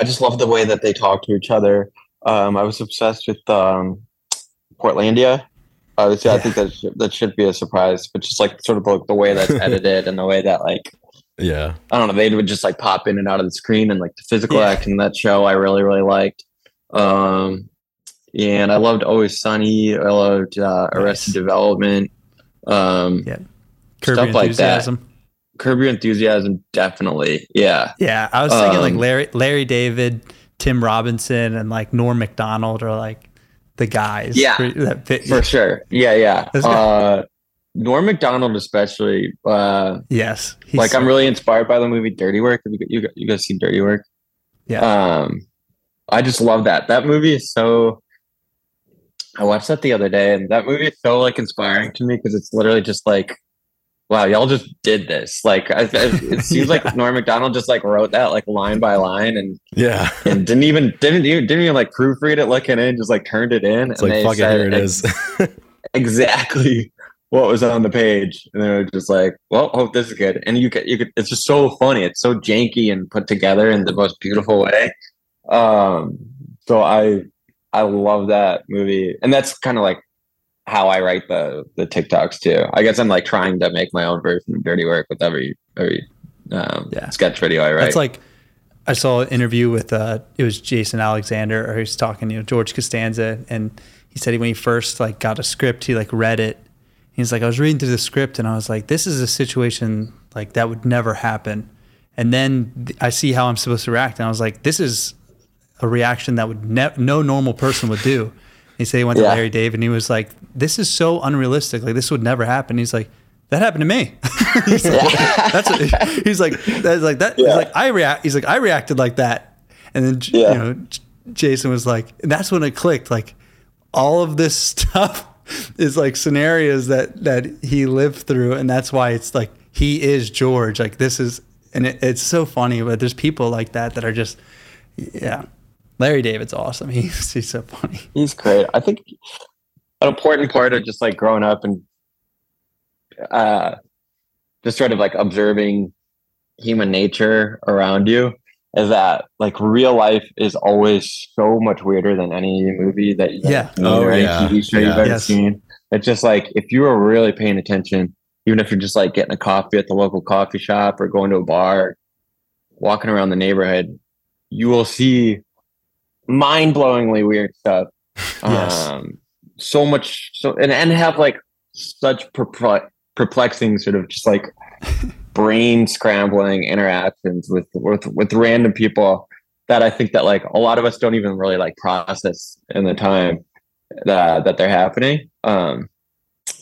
I just love the way that they talk to each other. Um, I was obsessed with um, Portlandia. Uh, so yeah. I think that sh- that should be a surprise, but just like sort of like the way that's edited and the way that like, yeah, I don't know, they would just like pop in and out of the screen, and like the physical yeah. acting in that show I really really liked. Um, and I loved Always Sunny. I loved uh, Arrested nice. Development. Um, yeah, Curb stuff like that. Curb Your Enthusiasm, definitely. Yeah, yeah. I was thinking um, like Larry, Larry David, Tim Robinson, and like Norm Macdonald are like the guys. Yeah, for, that fit, for yeah. sure. Yeah, yeah. Uh, Norm Macdonald, especially. Uh, yes, like so I'm really inspired by the movie Dirty Work. Have you, you, you guys seen Dirty Work? Yeah. Um, I just love that. That movie is so. I watched that the other day, and that movie is so like inspiring to me because it's literally just like, wow, y'all just did this. Like, I, I, it seems yeah. like Norm Macdonald just like wrote that like line by line, and yeah, and didn't even didn't even didn't even like proofread it, looking in, just like turned it in. It's and like, fuck it, here it is. Exactly what was on the page, and they were just like, well, hope this is good. And you could, you could. It's just so funny. It's so janky and put together in the most beautiful way. Um, so I I love that movie, and that's kind of like how I write the the TikToks too. I guess I'm like trying to make my own version of Dirty Work with every every um, yeah. sketch video I write. That's like I saw an interview with uh, it was Jason Alexander, or he was talking, you know, George Costanza, and he said he, when he first like got a script, he like read it. He's like, I was reading through the script, and I was like, this is a situation like that would never happen, and then I see how I'm supposed to react, and I was like, this is a reaction that would ne- no normal person would do. He said he went to yeah. Larry David, and he was like, this is so unrealistic. Like, this would never happen. He's like, that happened to me. He's like, that's what, he's like, that's like that. Yeah. He's like, I react. He's like, I reacted like that. And then, yeah. you know, J- Jason was like, and that's when it clicked. Like, all of this stuff is like scenarios that, that he lived through. And that's why it's like, he is George. Like, this is, and it, it's so funny, but there's people like that that are just, yeah. Larry David's awesome. He's he's so funny. He's great. I think an important part of just like growing up and uh, just sort of like observing human nature around you is that like real life is always so much weirder than any movie that you've yeah. seen oh, or any yeah. T V show yeah. you've ever yes. seen. It's just like if you were really paying attention, even if you're just like getting a coffee at the local coffee shop or going to a bar, or walking around the neighborhood, you will see mind-blowingly weird stuff. Yes. Um, so much so and, and have like such perplex, perplexing sort of just like brain scrambling interactions with, with with random people that I think that like a lot of us don't even really like process in the time that that they're happening. Um,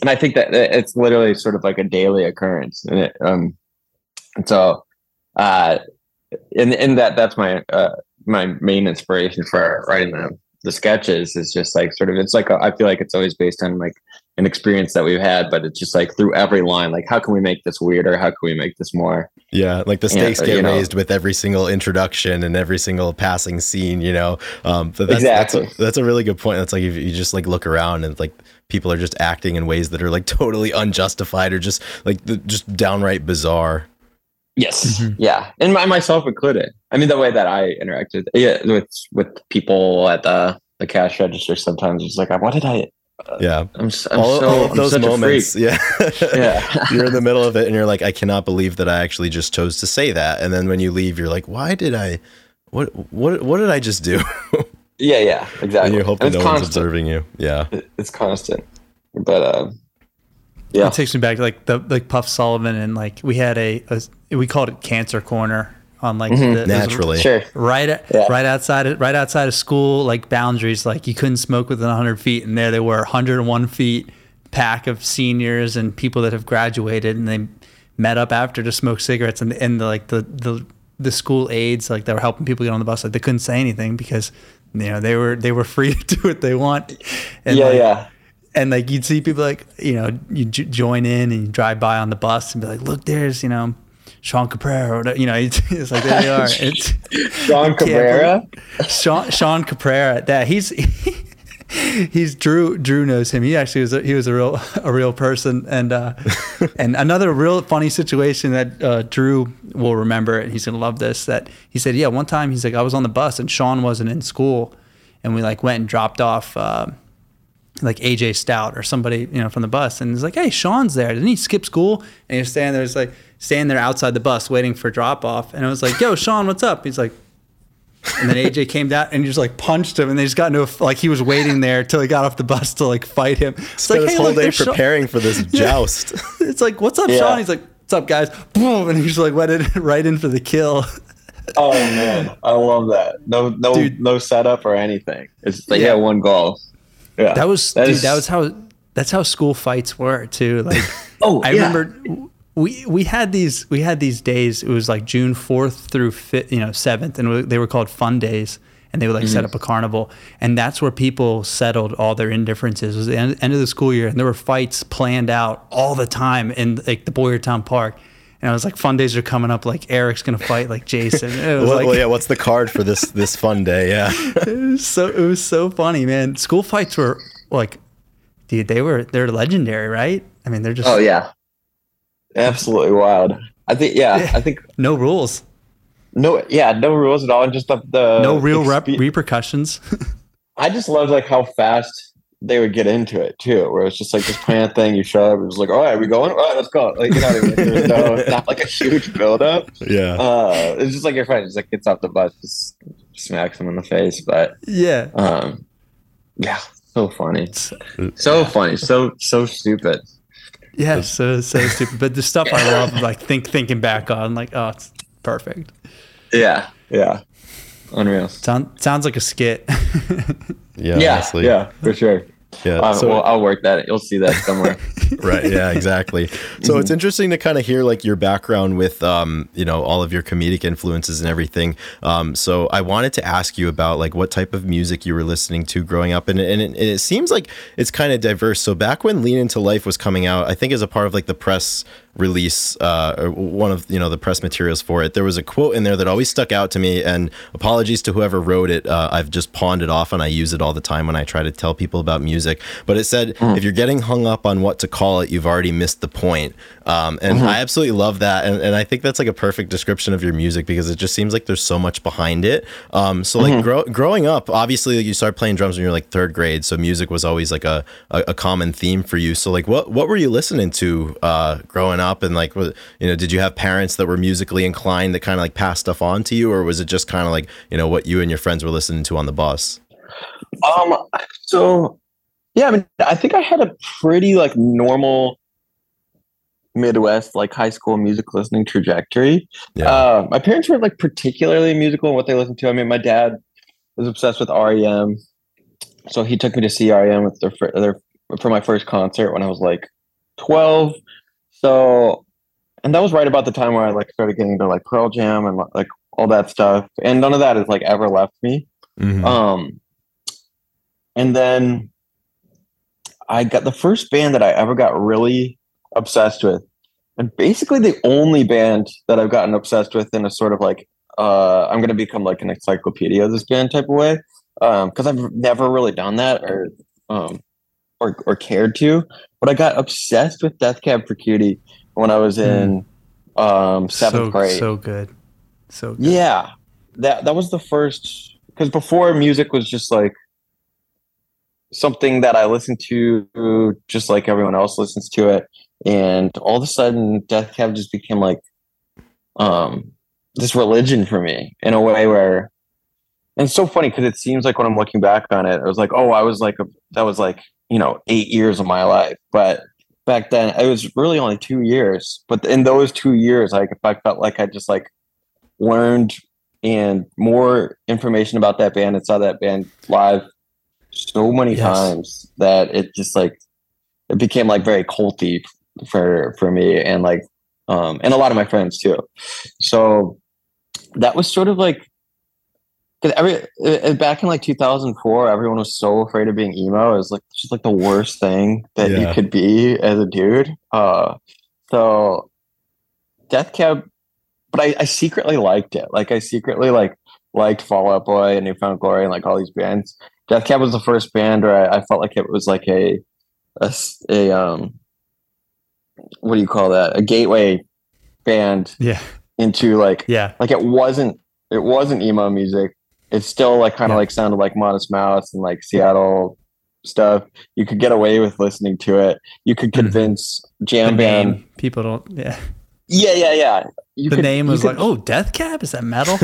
and I think that it's literally sort of like a daily occurrence. And it, um, and so uh, in in that that's my uh, my main inspiration for writing the, the sketches is just like sort of, it's like, a, I feel like it's always based on like an experience that we've had, but it's just like through every line, like how can we make this weirder? How can we make this more? Yeah. Like the stakes you know, get you know, raised with every single introduction and every single passing scene, you know? Um, but that's, exactly. that's, a, that's a really good point. That's like, if you just like look around and like, people are just acting in ways that are like totally unjustified or just like the, just downright bizarre. Yes. Mm-hmm. Yeah. And my, myself included. I mean, the way that I interacted yeah, with with people at the, the cash register sometimes it's like, what did I? Uh, yeah. I'm, I'm all, so, all of those I'm moments. Yeah. yeah. You're in the middle of it and you're like, I cannot believe that I actually just chose to say that. And then when you leave, you're like, why did I? What what what did I just do? yeah. Yeah. Exactly. And you're hoping no constant. one's observing you. Yeah. It's constant. But, um, uh, yeah. It takes me back to like the like Puff Sullivan and like we had a, a we called it Cancer Corner on like mm-hmm. the, naturally sure right at, yeah. right outside of, right outside of school like boundaries like you couldn't smoke within one hundred feet and there they were one hundred one feet pack of seniors and people that have graduated and they met up after to smoke cigarettes and and the, like the the the school aides like they were helping people get on the bus like they couldn't say anything because you know they were they were free to do what they want and, yeah like, yeah. And like you'd see people like, you know, you j- join in and you drive by on the bus and be like, look, there's, you know, Sean Caprera. You know, it's, it's like, there they are. It's, Sean Caprera? Sean, Sean Caprera. That he's, he, he's Drew, Drew knows him. He actually was, a, he was a real, a real person. And, uh, and another real funny situation that uh, Drew will remember, and he's going to love this, that he said, yeah, one time he's like, I was on the bus and Sean wasn't in school. And we like went and dropped off, um, uh, like A J Stout or somebody, you know, from the bus. And he's like, hey, Sean's there. Didn't he skip school? And he's standing there, he's like standing there outside the bus waiting for drop off. And I was like, yo, Sean, what's up? He's like, And then A J came down and he just like punched him, and they just got into a, like he was waiting there till he got off the bus to like fight him. It's Spent like, his hey, whole look, day preparing Sean. for this joust. Yeah. It's like, what's up, yeah. Sean? He's like, what's up, guys? Boom, and he just like went in, right in for the kill. Oh man, I love that. No, no, dude. no setup or anything. It's like yeah, yeah one goal. Yeah, that was that, dude, is... that was how that's how school fights were too. Like, oh, I yeah. remember. We we had these we had these days. It was like June fourth through fifth, you know, seventh, and we, they were called fun days. And they would like mm-hmm. set up a carnival, and that's where people settled all their indifferences. It was the end, end of the school year, and there were fights planned out all the time in like the Boyertown Park. And I was like, fun days are coming up. Like Eric's gonna fight like Jason. It was well, like, well, yeah. What's the card for this this fun day? Yeah. It was so it was so funny, man. School fights were like, dude, they were they're legendary, right? I mean, they're just oh yeah. absolutely wild. I think, yeah, yeah, I think no rules, no, yeah, no rules at all, and just the, the no real exp- rep- repercussions. I just loved like how fast they would get into it too, where it's just like this planned thing. You show up, it's like, all right, we going, all right, let's go. Like, you know, there's no, not like a huge buildup. Yeah, uh, it's just like your friend just like gets off the bus, just smacks him in the face. But yeah, um, yeah, so funny, so funny, so so stupid. Yeah, so so stupid. But the stuff I love, like think thinking back on, like, oh, it's perfect. Yeah, yeah, unreal. Sound, sounds like a skit. yeah, yeah, honestly. yeah, for sure. Yeah, um, so, well, I'll work that. You'll see that somewhere. Right? Yeah, exactly. So mm-hmm. it's interesting to kind of hear like your background with, um, you know, all of your comedic influences and everything. Um, so I wanted to ask you about like what type of music you were listening to growing up, and and it, and it seems like it's kind of diverse. So back when Lean Into Life was coming out, I think as a part of like the press release, uh, or one of you know the press materials for it, there was a quote in there that always stuck out to me. And apologies to whoever wrote it. Uh, I've just pawned it off, and I use it all the time when I try to tell people about music. But it said, mm. if you're getting hung up on what to call it, you've already missed the point. Um, and mm-hmm. I absolutely love that. And, and I think that's like a perfect description of your music, because it just seems like there's so much behind it. Um, so like mm-hmm. gro- growing up, obviously like you started playing drums when you were like third grade. So music was always like a, a, a common theme for you. So like, what, what were you listening to uh, growing up? And like, you know, did you have parents that were musically inclined that kind of like passed stuff on to you? Or was it just kind of like, you know, what you and your friends were listening to on the bus? Um, so... Yeah, I mean, I think I had a pretty like normal Midwest like high school music listening trajectory. Yeah. Uh, my parents weren't like particularly musical in what they listened to. I mean, my dad was obsessed with R E M, so he took me to see R E M with their, their for my first concert when I was like twelve. So, and that was right about the time where I like started getting into like Pearl Jam and like all that stuff. And none of that has like ever left me. Mm-hmm. Um, and then. I got the first band that I ever got really obsessed with, and basically the only band that I've gotten obsessed with in a sort of like, uh, I'm going to become like an encyclopedia of this band type of way. Um, cause I've never really done that or, um, or, or cared to, but I got obsessed with Death Cab for Cutie when I was in, mm. um, seventh so, grade. So good. So good. Yeah, that, that was the first, cause before music was just like, something that I listened to just like everyone else listens to it, and all of a sudden Death Cab just became like um this religion for me in a way where, and it's so funny because it seems like when I'm looking back on it, I was like, oh, I was like a, that was like, you know, eight years of my life, but back then it was really only two years. But in those two years, like if I felt like I just like learned and more information about that band and saw that band live so many yes. times that it just like it became like very culty for for me and like um and a lot of my friends too. So that was sort of like, because every back in like two thousand four, everyone was so afraid of being emo. It was like just like the worst thing that yeah. you could be as a dude. Uh so Death Cab, but I, I secretly liked it. Like I secretly like liked Fall Out Boy and New Found Glory and like all these bands. Death Cab was the first band where I, I felt like it was like a, a, a, um, what do you call that? A gateway band yeah. into like, yeah. like it wasn't, it wasn't emo music. It still like kind of yeah. like sounded like Modest Mouse and like Seattle stuff. You could get away with listening to it. You could convince mm-hmm. jam band people don't, yeah. Yeah, yeah, yeah. You the could, name was could, like, oh, Death Cab? Is that metal?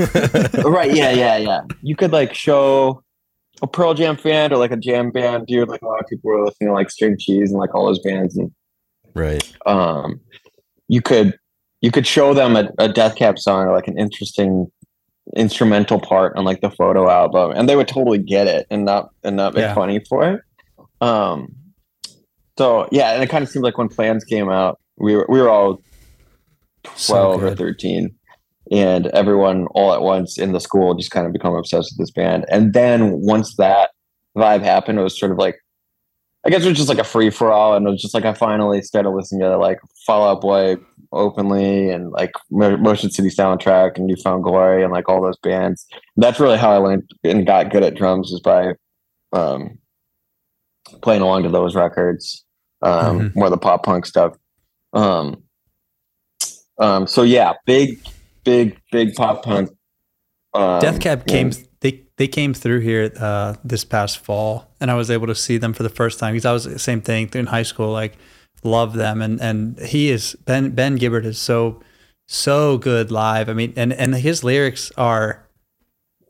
Right, yeah, yeah, yeah. You could like show a Pearl Jam fan or like a jam band, dude. Like a lot of people were listening to like String Cheese and like all those bands. And, right. Um, you could you could show them a, a Death Cab song or like an interesting instrumental part on like the photo album, and they would totally get it and not and not make yeah. funny for it. Um, so yeah, and it kind of seemed like when Plans came out, we were we were all twelve so or thirteen, and everyone all at once in the school just kind of become obsessed with this band. And then once that vibe happened, it was sort of like, I guess it was just like a free for all, and it was just like I finally started listening to like Fall Out Boy openly, and like Motion City Soundtrack and New Found Glory and like all those bands. That's really how I learned and got good at drums, is by um, playing along to those records, um, mm-hmm. more the pop punk stuff. Um, um, so yeah, big, big, big pop punk. Um, Death Cab came. They they came through here uh, this past fall, and I was able to see them for the first time because I was the same thing in high school. Like, love them, and and he is Ben Ben Gibbard is so so good live. I mean, and and his lyrics are,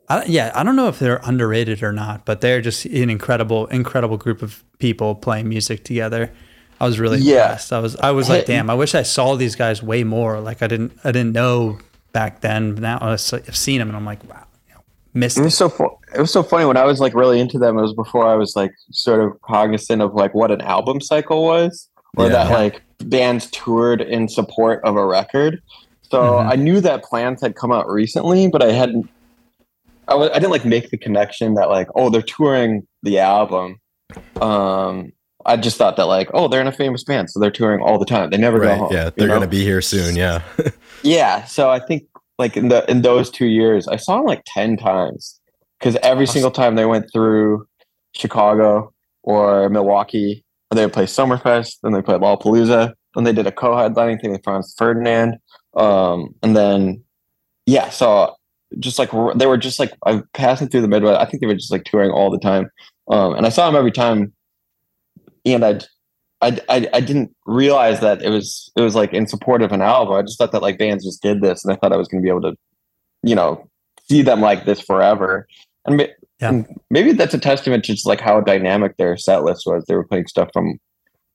I, yeah, I don't know if they're underrated or not, but they're just an incredible incredible group of people playing music together. I was really yeah. impressed. I was I was like, damn, I wish I saw these guys way more. Like I didn't I didn't know back then. Now I've seen them, and I'm like, wow. Missed it. It was so fu- it was so funny when I was like really into them. It was before I was like sort of cognizant of like what an album cycle was, or yeah. that like bands toured in support of a record. So mm-hmm. I knew that Plans had come out recently, but I hadn't. I, w- I didn't like make the connection that like, oh, they're touring the album. Um, I just thought that like, oh, they're in a famous band, so they're touring all the time. They never right. go home. Yeah, they're you know? gonna be here soon. Yeah. Yeah. So I think. Like in the in those two years, I saw them like ten times, because every awesome. single time they went through Chicago or Milwaukee, they would play Summerfest, then they played Lollapalooza, then they did a co-headlining thing with Franz Ferdinand, um, and then yeah, so just like they were just like I passing through the Midwest. I think they were just like touring all the time, um, and I saw them every time, and I. I, I, I didn't realize that it was it was like in support of an album. I just thought that like bands just did this, and I thought I was going to be able to, you know, see them like this forever. And, yeah. and maybe that's a testament to just like how dynamic their set list was. They were playing stuff from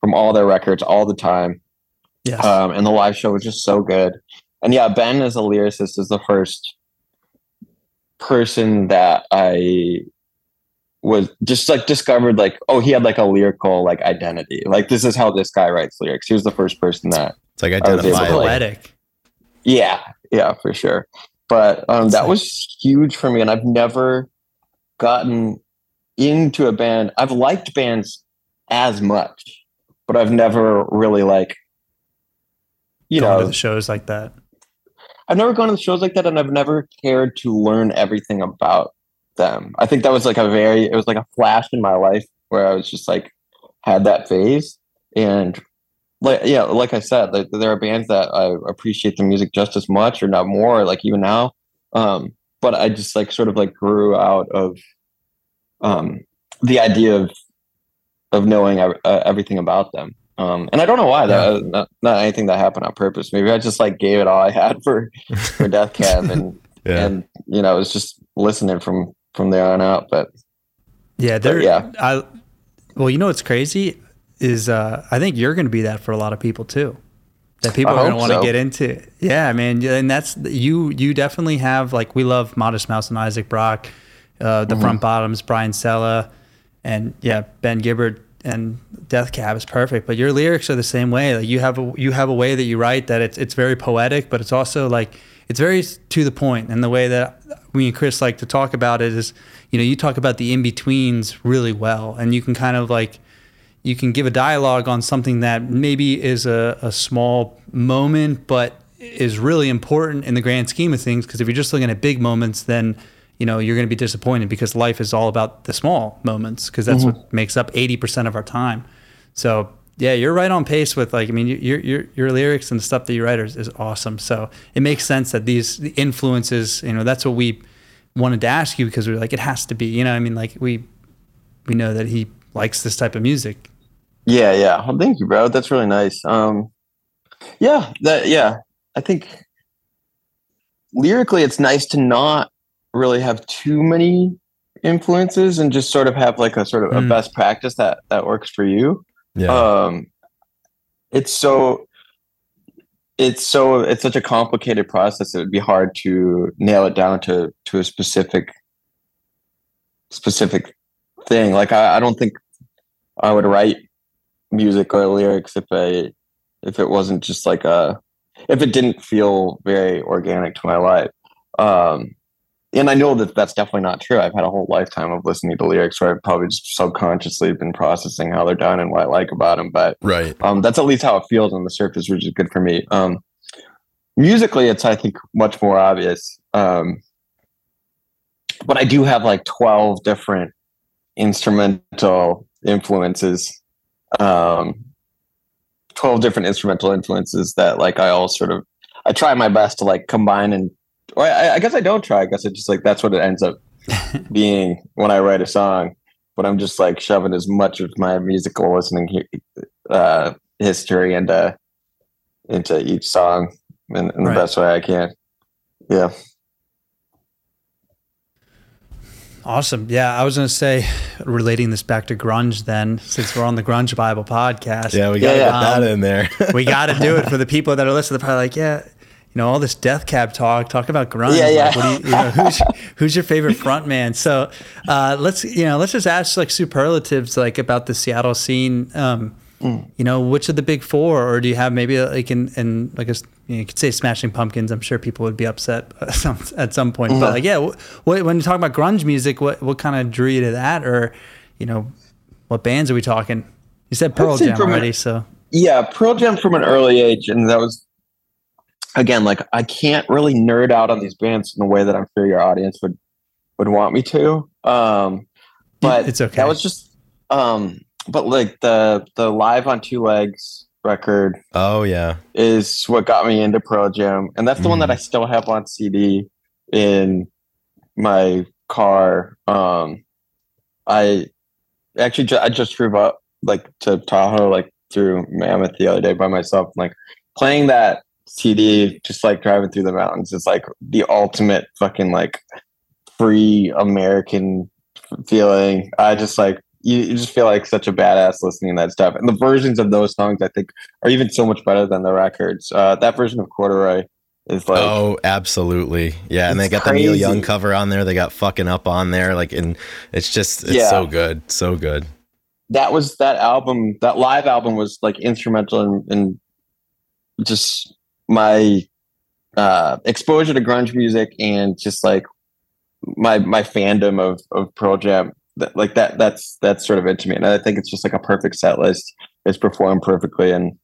from all their records all the time. Yes. Um, and the live show was just so good. And yeah, Ben as a lyricist is the first person that I. was just like discovered like, oh, he had like a lyrical like identity, like this is how this guy writes lyrics. He was the first person that it's like identified poetic like, yeah yeah for sure. But um it's that like, was huge for me, and I've never gotten into a band. I've liked bands as much, but I've never really like you know to the shows like that I've never gone to the shows like that and I've never cared to learn everything about them. I think that was like a very it was like a flash in my life where I was just like had that phase. And like yeah like I said, like, there are bands that I appreciate the music just as much or not more, like even now, um but I just like sort of like grew out of um the idea of of knowing uh, everything about them, um and I don't know why. That was not, not anything that happened on purpose. Maybe I just like gave it all I had for for Death Cab, and yeah. and you know it was just listening from from there on out. But yeah, there yeah I well you know what's crazy is uh I think you're going to be that for a lot of people too, that people I are going to want to so. get into. Yeah man, and that's you you definitely have like we love Modest Mouse and Isaac Brock, uh the mm-hmm. Front Bottoms, Brian Sella, and yeah Ben Gibbard, and Death Cab is perfect. But your lyrics are the same way. Like you have a you have a way that you write that it's it's very poetic, but it's also like it's very to the point. And the way that me and Chris like to talk about it is, you know, you talk about the in-betweens really well, and you can kind of like, you can give a dialogue on something that maybe is a, a small moment, but is really important in the grand scheme of things. Because if you're just looking at big moments, then, you know, you're going to be disappointed, because life is all about the small moments, because that's mm-hmm. what makes up eighty percent of our time. So yeah, you're right on pace with like, I mean, your your your lyrics and the stuff that you write is, is awesome. So it makes sense that these influences, you know, that's what we wanted to ask you, because we were like, it has to be, you know, I mean, like we we know that he likes this type of music. Yeah, yeah. Well, thank you, bro. That's really nice. Um, yeah, that yeah. I think lyrically it's nice to not really have too many influences and just sort of have like a sort of mm. a best practice that that works for you. Yeah. Um, it's so it's so it's such a complicated process. It would be hard to nail it down to to a specific specific thing. Like I, I don't think I would write music or lyrics if I if it wasn't just like a if it didn't feel very organic to my life. Um, and I know that that's definitely not true. I've had a whole lifetime of listening to lyrics where I've probably just subconsciously been processing how they're done and what I like about them. But right. um, that's at least how it feels on the surface, which is good for me. Um, musically, it's, I think, much more obvious. Um, but I do have like twelve different instrumental influences, um, twelve different instrumental influences that like I all sort of, I try my best to like combine and, or I, I guess I don't try. I guess it's just like, that's what it ends up being when I write a song, but I'm just like shoving as much of my musical listening uh, history into, into each song in, in right. the best way I can. Yeah. Awesome. Yeah. I was going to say, relating this back to grunge then, since we're on the Grunge Bible podcast. Yeah. We got to yeah, yeah. um, that in there. We got to do it for the people that are listening. They're probably like, yeah. You know, all this death cab talk, talk about grunge. Yeah, yeah. Like, what do you, you know, who's, who's your favorite front man? So uh, let's, you know, let's just ask like superlatives, like about the Seattle scene, um, mm. you know, which of the big four, or do you have maybe like in, in like a, you, know, you could say Smashing Pumpkins. I'm sure people would be upset at some point, mm-hmm. but like, yeah, what, when you talk about grunge music, what, what kind of drew you to that? Or, you know, what bands are we talking? You said Pearl Jam already. An, so yeah, Pearl Jam from an early age. And that was, again, like I can't really nerd out on these bands in a way that I'm sure your audience would, would want me to. Um, but it's okay. That was just, um, but like the, the Live on Two Legs record. Oh yeah. Is what got me into Pearl Jam. And that's the mm. one that I still have on C D in my car. Um, I actually, ju- I just drove up like to Tahoe, like through Mammoth the other day by myself, like playing that C D, just like driving through the mountains, is like the ultimate fucking like free American feeling. I just like you, you just feel like such a badass listening to that stuff. And the versions of those songs, I think, are even so much better than the records. Uh, that version of Corduroy is like, oh, absolutely, yeah. And they got crazy. The Neil Young cover on there. They got Fucking Up on there. Like, and it's just it's yeah. so good, so good. That was that album. That live album was like instrumental in, in just my uh, exposure to grunge music and just like my my fandom of of Pearl Jam, that, like that that's that's sort of it to me. And I think it's just like a perfect set list. It's performed perfectly, and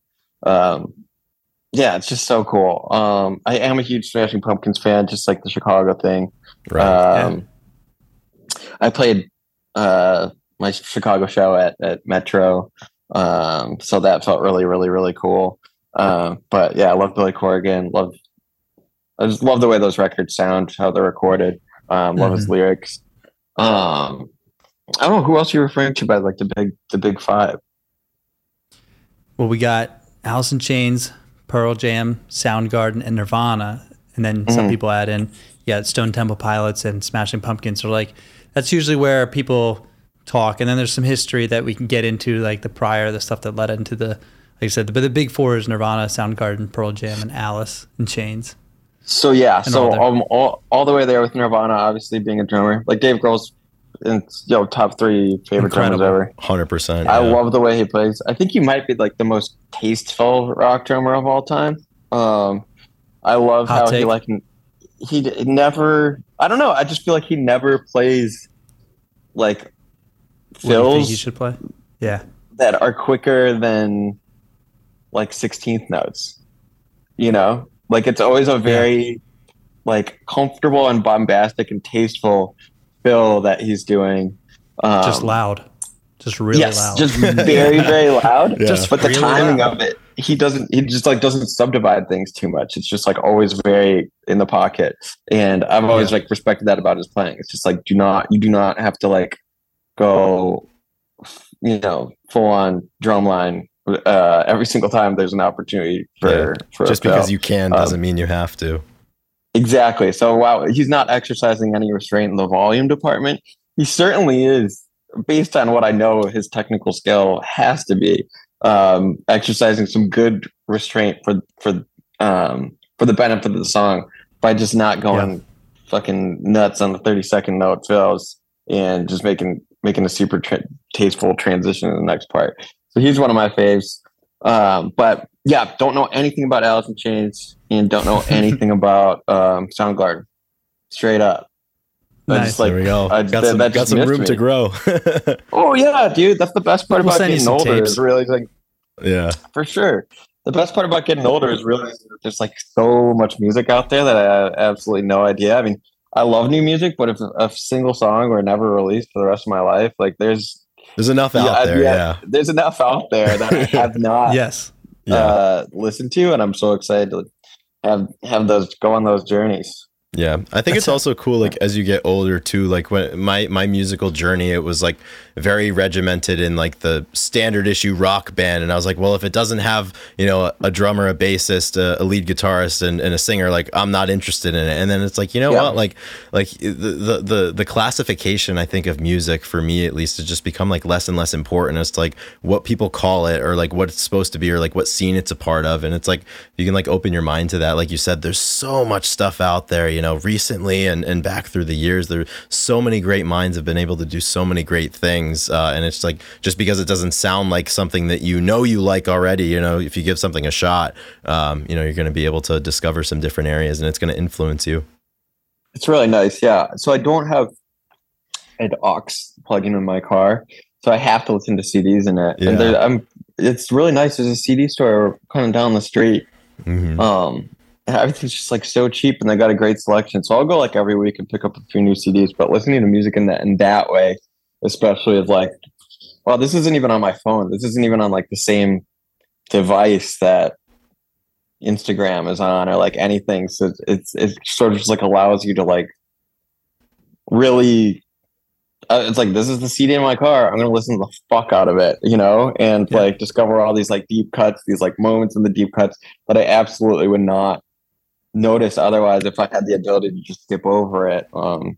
um, yeah, it's just so cool. Um, I am a huge Smashing Pumpkins fan, just like the Chicago thing. Right. Um, yeah. I played uh, my Chicago show at at Metro, um, so that felt really really really cool. Uh, but yeah, I love Billy Corgan. Love, I just love the way those records sound, how they're recorded. Um, love mm-hmm. his lyrics. Um, I don't know who else you're referring to by like the big, the big five. Well, we got Alice in Chains, Pearl Jam, Soundgarden, and Nirvana, and then some mm. people add in, yeah, Stone Temple Pilots and Smashing Pumpkins. So like, that's usually where people talk. And then there's some history that we can get into, like the prior, the stuff that led into the. Like I said, but the, the big four is Nirvana, Soundgarden, Pearl Jam, and Alice in Chains. So yeah, and so all, um, all all the way there with Nirvana, obviously being a drummer. Like Dave Grohl's, in, you know, top three favorite Incredible. drummers ever. one hundred percent. I yeah. love the way he plays. I think he might be like the most tasteful rock drummer of all time. Um, I love Hot how take. he like he never. I don't know. I just feel like he never plays like fills he should play. Yeah, that are quicker than. Like sixteenth notes, you know, like it's always a very yeah. like comfortable and bombastic and tasteful fill that he's doing. Um, just loud, just really yes, loud, just very very loud. Yeah. Just but the really timing loud. Of it, he doesn't. He just like doesn't subdivide things too much. It's just like always very in the pocket, and I've always yeah. like respected that about his playing. It's just like do not you do not have to like go, you know, full on drumline uh, every single time there's an opportunity for, yeah. for just a because fail. You can doesn't um, mean you have to. Exactly. So while he's not exercising any restraint in the volume department, he certainly is, based on what I know, his technical skill has to be um, exercising some good restraint for for um, for the benefit of the song by just not going yeah. fucking nuts on the thirty second note fills and just making making a super tra- tasteful transition to the next part. So he's one of my faves. Um, but yeah, don't know anything about Alice in Chains and don't know anything about um, Soundgarden. Straight up. Nice. I just, like, there we go. I, got that, some, that got some room me. to grow. Oh yeah, dude. That's the best part we'll about getting older tapes. Is really like, yeah, for sure. The best part about getting older is really there's like so much music out there that I have absolutely no idea. I mean, I love new music, but if a single song were never released for the rest of my life, like there's there's enough out yeah, there. Yeah, yeah, there's enough out there that I have not yes yeah. uh, listened to, and I'm so excited to have have those go on those journeys. Yeah, I think it's also cool. Like as you get older too, like when my, my musical journey, it was like very regimented in like the standard issue rock band. And I was like, well, if it doesn't have, you know, a, a drummer, a bassist, a, a lead guitarist and, and a singer, like I'm not interested in it. And then it's like, you know yeah. what, like, like the, the, the, the classification, I think of music for me, at least, has just become like less and less important as to like what people call it or like what it's supposed to be or like what scene it's a part of. And it's like, you can like open your mind to that. Like you said, there's so much stuff out there, you know. know, recently and, and back through the years, there so many great minds have been able to do so many great things. Uh, and it's like, just because it doesn't sound like something that you know you like already, you know, if you give something a shot, um, you know, you're going to be able to discover some different areas and it's going to influence you. It's really nice. Yeah. So I don't have an aux plug-in in my car, so I have to listen to C Ds in it. Yeah. And there, I'm, it's really nice. There's a C D store kind of down the street. Mm-hmm. Um, Everything's just like so cheap and they got a great selection. So I'll go like every week and pick up a few new C Ds, but listening to music in that, in that way, especially is like, well, this isn't even on my phone. This isn't even on like the same device that Instagram is on or like anything. So it's, it's sort of just like allows you to like really, uh, it's like, this is the C D in my car. I'm going to listen to the fuck out of it, you know, and yeah. like discover all these like deep cuts, these like moments in the deep cuts that I absolutely would not notice otherwise if I had the ability to just skip over it um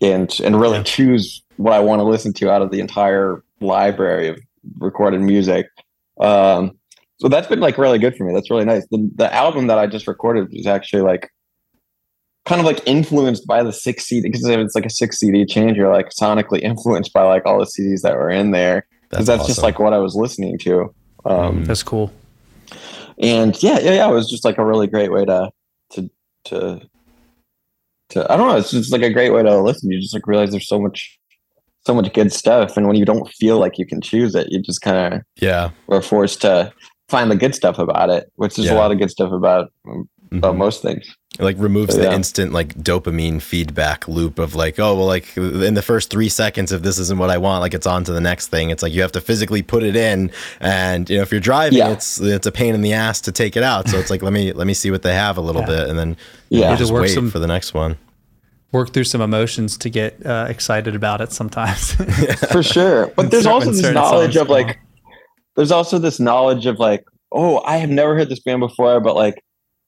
and and really yeah. choose what I want to listen to out of the entire library of recorded music. Um so that's been like really good for me. That's really nice. The, the album that I just recorded was actually like kind of like influenced by the six C D, because it's like a six C D change. You're like sonically influenced by like all the C Ds that were in there, because that's, that's awesome. Just like what I was listening to. Um that's cool. And yeah yeah yeah it was just like a really great way to To, to to I don't know, it's just like a great way to listen. You just like realize there's so much so much good stuff, and when you don't feel like you can choose it, you just kind of yeah are forced to find the good stuff about it, which is yeah. a lot of good stuff about about mm-hmm. most things. It like removes so, yeah. the instant like dopamine feedback loop of like, oh well, like in the first three seconds if this isn't what I want, like it's on to the next thing. It's like you have to physically put it in, and you know if you're driving yeah. it's it's a pain in the ass to take it out, so it's like let me let me see what they have a little yeah. bit, and then yeah just wait some, for the next one, work through some emotions to get uh, excited about it sometimes. yeah. For sure. But there's also this knowledge of like on. there's also this knowledge of like, oh, I have never heard this band before, but like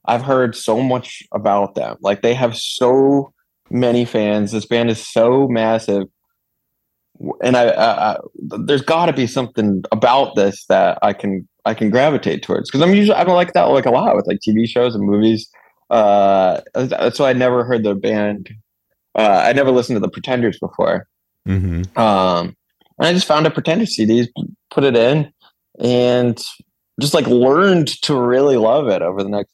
I've heard so much about them. Like they have so many fans. This band is so massive, and I, I, I there's got to be something about this that I can I can gravitate towards, because I'm usually I'm like that like a lot with like T V shows and movies. Uh, so I never heard the band. Uh, I never listened to the Pretenders before, mm-hmm. um, and I just found a Pretenders C D, put it in, and just like learned to really love it over the next.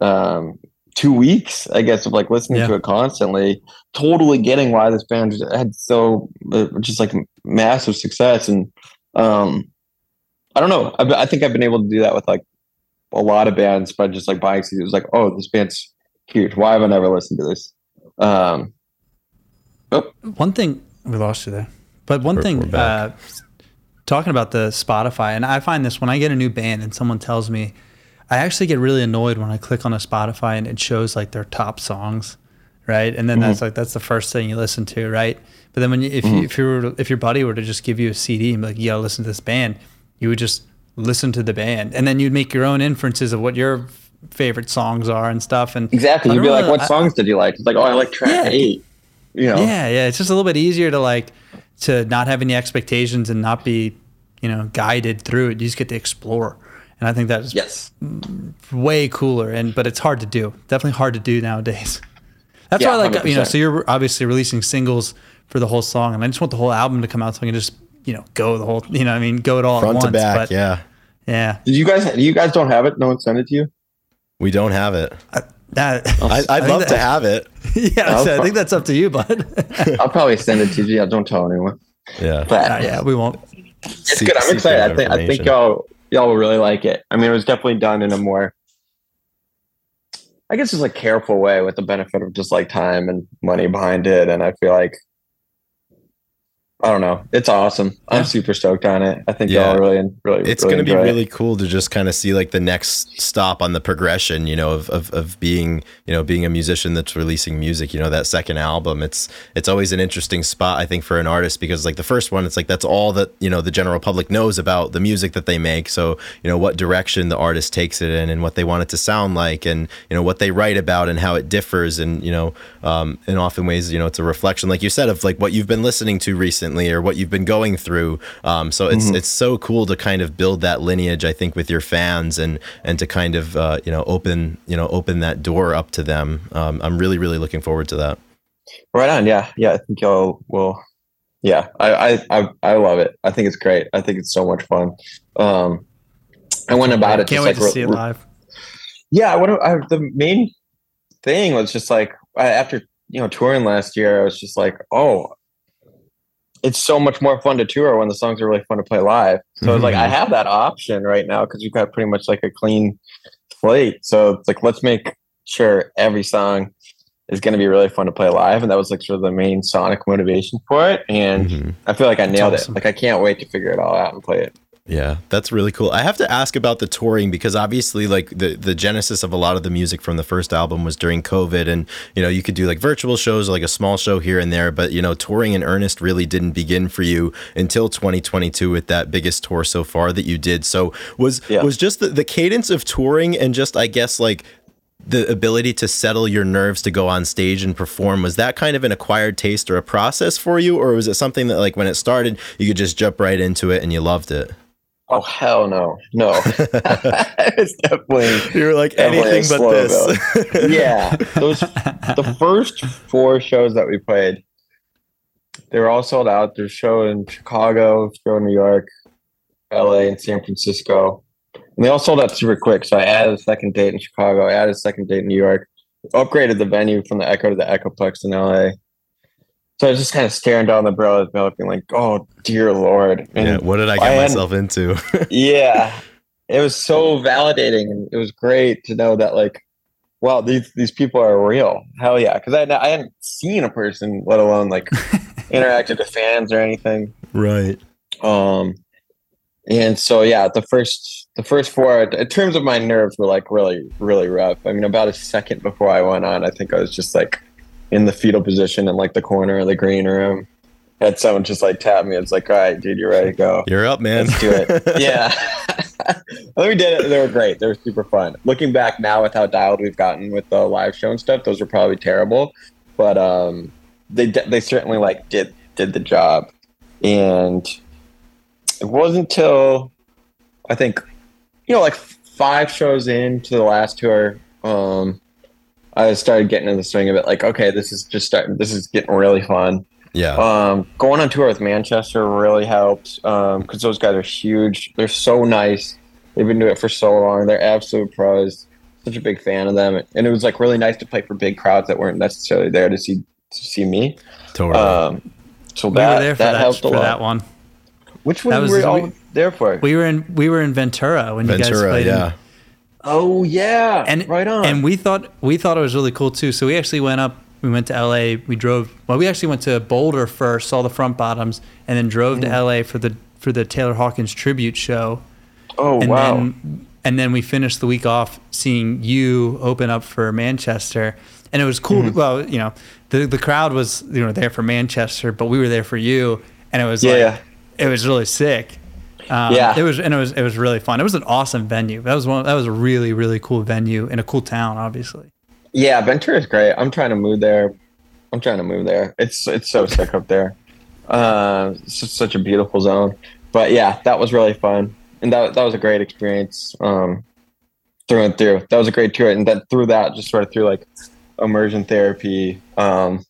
Um, two weeks, I guess, of like listening yeah. to it constantly, totally getting why this band had so uh, just like massive success. And um, I don't know. I've, I think I've been able to do that with like a lot of bands by just like buying C Ds. It was like, oh, this band's huge. Why have I never listened to this? Um, oh. One thing we lost you there, but one we're, thing we're uh, talking about the Spotify, and I find this when I get a new band and someone tells me. I actually get really annoyed when I click on a Spotify and it shows like their top songs, right? And then mm-hmm. that's like that's the first thing you listen to, right? But then when you, if mm-hmm. you, if you were, if your buddy were to just give you a C D and be like, "Yo, listen to this band," you would just listen to the band, and then you'd make your own inferences of what your favorite songs are and stuff. And exactly, you'd be like, "What I, songs did you like?" It's like, "Oh, I like track yeah, eight." You know? Yeah, yeah. It's just a little bit easier to like to not have any expectations and not be, you know, guided through it. You just get to explore, and I think that's yes, way cooler. And but it's hard to do. Definitely hard to do nowadays. That's yeah, why, I like, one hundred percent. You know, so you're obviously releasing singles for the whole song, and I just want the whole album to come out so I can just, you know, go the whole, you know, I mean, go it all front at once. Front to back, but, yeah, yeah. Did you guys? You guys don't have it? No one sent it to you? We don't have it. I, that I, I'd I love that, to have it. Yeah, so I think that's up to you, bud. I'll probably send it to you. Don't tell anyone. Yeah, but uh, yeah, we won't. It's good. I'm excited. I think I think y'all y'all will really like it. I mean, it was definitely done in a more, I guess it's a careful way with the benefit of just like time and money behind it. And I feel like, I don't know, it's awesome. Yeah. I'm super stoked on it. I think yeah. y'all really, really, it's really going to be really it. cool to just kind of see like the next stop on the progression, you know, of, of, of being, you know, being a musician that's releasing music, you know, that second album, it's, it's always an interesting spot, I think, for an artist, because like the first one, it's like, that's all that, you know, the general public knows about the music that they make. So, you know, what direction the artist takes it in and what they want it to sound like and, you know, what they write about and how it differs. And, you know, um, in often ways, you know, it's a reflection, like you said, of like what you've been listening to recently or what you've been going through. Um, so it's, mm-hmm. it's so cool to kind of build that lineage, I think, with your fans and, and to kind of, uh, you know, open, you know, open that door up to them. Um, I'm really, really looking forward to that. Right on. Yeah. Yeah. I think y'all will. Yeah. I, I, I, I love it. I think it's great. I think it's so much fun. Um, I went about I it. Can't wait like, to see it live. Yeah. I went, I, the main thing was just like, I, after, you know, touring last year, I was just like, oh, it's so much more fun to tour when the songs are really fun to play live. So mm-hmm. I was like, I have that option right now because you've got pretty much like a clean slate. So it's like, let's make sure every song is going to be really fun to play live. And that was like sort of the main sonic motivation for it. And mm-hmm. I feel like I nailed awesome. it. Like, I can't wait to figure it all out and play it. Yeah, that's really cool. I have to ask about the touring, because obviously like the, the genesis of a lot of the music from the first album was during COVID, and, you know, you could do like virtual shows or like a small show here and there, but, you know, touring in earnest really didn't begin for you until twenty twenty-two with that biggest tour so far that you did. So was, yeah. was just the, the cadence of touring and just, I guess, like the ability to settle your nerves to go on stage and perform, was that kind of an acquired taste or a process for you? Or was it something that like when it started, you could just jump right into it and you loved it? Oh, hell no. No. It's definitely... You were like, anything but this. Yeah. Those, the first four shows that we played, they were all sold out. There's a show in Chicago, show in New York, L A, and San Francisco. And they all sold out super quick. So I added a second date in Chicago. I added a second date in New York. Upgraded the venue from the Echo to the Echoplex in L A. So I was just kind of staring down the barrel of the boat, being like, "Oh dear Lord!" And yeah, what did I get I had, myself into? Yeah, it was so validating, and it was great to know that, like, wow, these these people are real. Hell yeah, because I I hadn't seen a person, let alone like interacted with fans or anything. Right. Um, and so yeah, the first the first four in terms of my nerves were like really really rough. I mean, about a second before I went on, I think I was just like in the fetal position in like the corner of the green room. Had someone just like tap me. It's like, all right, dude, you're ready to go. You're up, man. Let's do it. Yeah. We did it. They were great. They were super fun. Looking back now with how dialed we've gotten with the live show and stuff, those were probably terrible, but um, they, they certainly like did, did the job. And it wasn't until I think, you know, like five shows into the last tour, um, I started getting in the swing of it. Like, okay, this is just starting. This is getting really fun. Yeah. Um, going on tour with Manchester really helped um, because those guys are huge. They're so nice. They've been doing it for so long. They're absolute pros. Such a big fan of them. And it was like really nice to play for big crowds that weren't necessarily there to see to see me. Totally. Um, so that, we were there for that, that helped a for lot. That one. Which one was, were we all we, there for? We were in we were in Ventura when Ventura, you guys played. Yeah. In, Oh yeah, and right on. And we thought we thought it was really cool too. So we actually went up. We went to L A. We drove. Well, we actually went to Boulder first, saw the Front Bottoms, and then drove mm. to L A for the for the Taylor Hawkins tribute show. Oh and wow! Then, and then we finished the week off seeing you open up for Manchester, and it was cool. Mm-hmm. Well, you know, the the crowd was you know there for Manchester, but we were there for you, and it was yeah. like it was really sick. Um, yeah, it was, and it was, it was really fun. It was an awesome venue. That was one. That was a really, really cool venue in a cool town, obviously. Yeah, Ventura is great. I'm trying to move there. I'm trying to move there. It's it's so sick up there. Uh, it's such a beautiful zone. But yeah, that was really fun, and that that was a great experience. Um, through and through, that was a great tour, and then through that, just sort of through like immersion therapy. Um,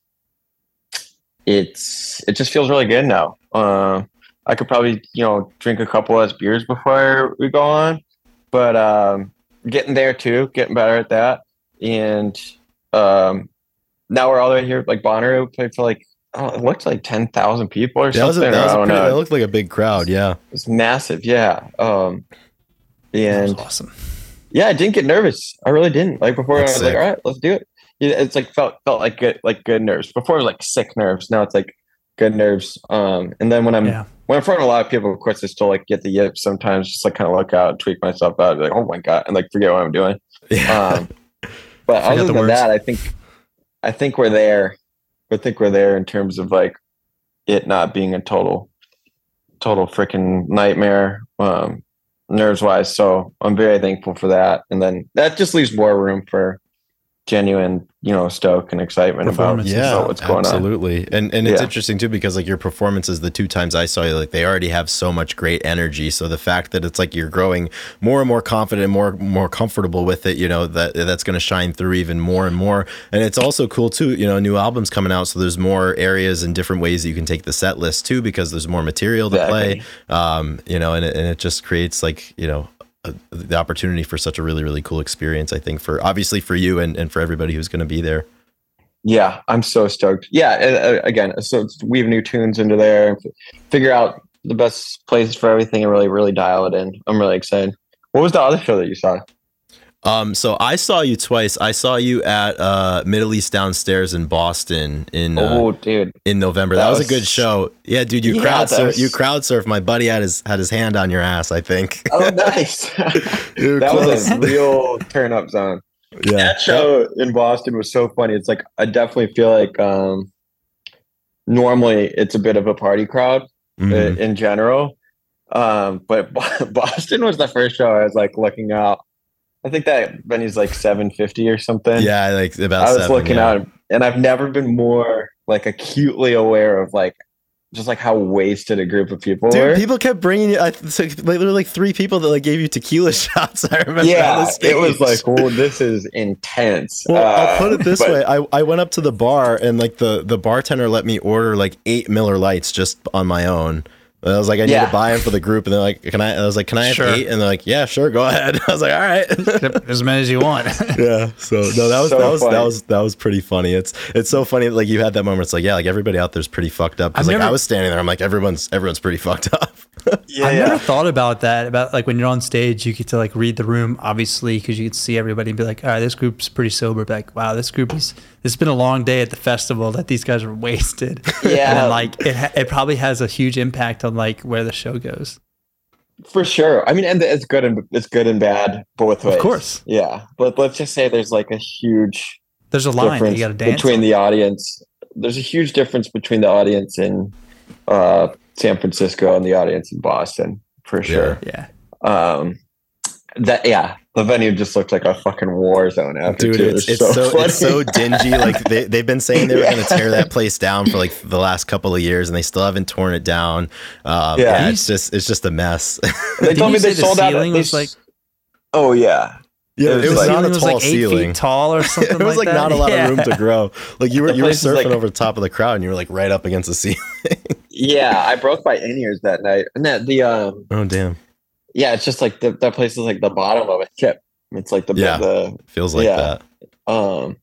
it's it just feels really good now. Uh, I could probably, you know, drink a couple less beers before we go on, but um, getting there too, getting better at that. And um, now we're all the way here, like Bonnaroo played for like, oh, it looked like ten thousand people or yeah, something. That, was a, that, was a pretty, that looked like a big crowd. Yeah. It was massive. Yeah. Um, and that was awesome. Yeah. I didn't get nervous. I really didn't. Like before That's I was sick. Like, all right, let's do it. It's like, felt, felt like good, like good nerves. Before it was like sick nerves. Now it's like good nerves. Um, and then when I'm, yeah. When I'm in front of a lot of people, of course, I still like get the yips sometimes, just like kind of look out, tweak myself out, be like, oh my God, and like forget what I'm doing. Yeah. Um, but other than words. that, I think, I think we're there. I think we're there in terms of like it not being a total, total freaking nightmare, um, nerves wise. So I'm very thankful for that. And then that just leaves more room for genuine, you know, stoke and excitement about, yeah, about what's going absolutely. on. Absolutely. And and it's yeah. interesting too, because like your performances, the two times I saw you, like they already have so much great energy. So the fact that it's like you're growing more and more confident and more more comfortable with it, you know, that that's going to shine through even more and more. And it's also cool too, you know, new albums coming out. So there's more areas and different ways that you can take the set list too, because there's more material to exactly. play, um, you know, and it, and it just creates like, you know, the opportunity for such a really, really cool experience, I think, for obviously for you and, and for everybody who's going to be there. Yeah, I'm so stoked. Yeah, and, uh, again, so weave new tunes into there, figure out the best places for everything and really, really dial it in. I'm really excited. What was the other show that you saw? Um, so I saw you twice. I saw you at uh, Middle East Downstairs in Boston in uh, oh, dude. in November. That, that was, was a good show. Yeah, dude, you yeah, crowd surf, was... you crowd surf. My buddy had his had his hand on your ass, I think. Oh, nice. Dude, that close. was a real turn up zone. Yeah. That show in Boston was so funny. It's like I definitely feel like um, normally it's a bit of a party crowd mm-hmm. in general, um, but Boston was the first show I was like looking out. I think that venue's like seven fifty or something. Yeah, like about I was seven, looking yeah. out, and I've never been more like acutely aware of like just like how wasted a group of people Dude, were. People kept bringing you. I, so, like, there were like three people that like gave you tequila shots. I remember. Yeah, on the stage. It was like, well, this is intense. Well, uh, I'll put it this but, way: I, I went up to the bar and like the the bartender let me order like eight Miller Lights just on my own. And I was like, I need yeah. to buy them for the group. And they're like, can I, I was like, can I have sure. eight? And they're like, yeah, sure. Go ahead. I was like, all right. As many as you want. yeah. So no, that was, so that was, funny. that was, that was pretty funny. It's, it's so funny. Like you had that moment. It's like, yeah, like everybody out there's pretty fucked up. Cause I've like never, I was standing there. I'm like, everyone's, everyone's pretty fucked up. yeah. I yeah. never thought about that. About like when you're on stage, you get to like read the room, obviously, cause you can see everybody and be like, all right, this group's pretty sober. But like, wow, this group is, it's been a long day at the festival that these guys are wasted. Yeah. And like it, ha- it probably has a huge impact on, like where the show goes for sure. I mean, and it's good and it's good and bad both ways, of course. Yeah, but let's just say there's like a huge there's a line that you gotta dance between on. The audience. There's a huge difference between the audience in uh San Francisco and the audience in Boston for sure. Yeah. Um, that yeah. The venue just looked like a fucking war zone after. Dude, it's, it's, so so, it's so dingy. Like they, they've been saying they were yeah. going to tear that place down for like the last couple of years, and they still haven't torn it down. Um, yeah. yeah, it's just it's just a mess. They told me they sold the out. At least, like, oh yeah. Yeah, it was, it was like, not a tall like eight ceiling. Feet tall or something. It was like, like not a lot yeah. of room to grow. Like you were you were surfing like, over the top of the crowd, and you were like right up against the ceiling. yeah, I broke my in-ears that night. And that the um. Oh damn. Yeah, it's just like the, that place is like the bottom of a chip. It's like the yeah, the, feels like yeah. that. Um,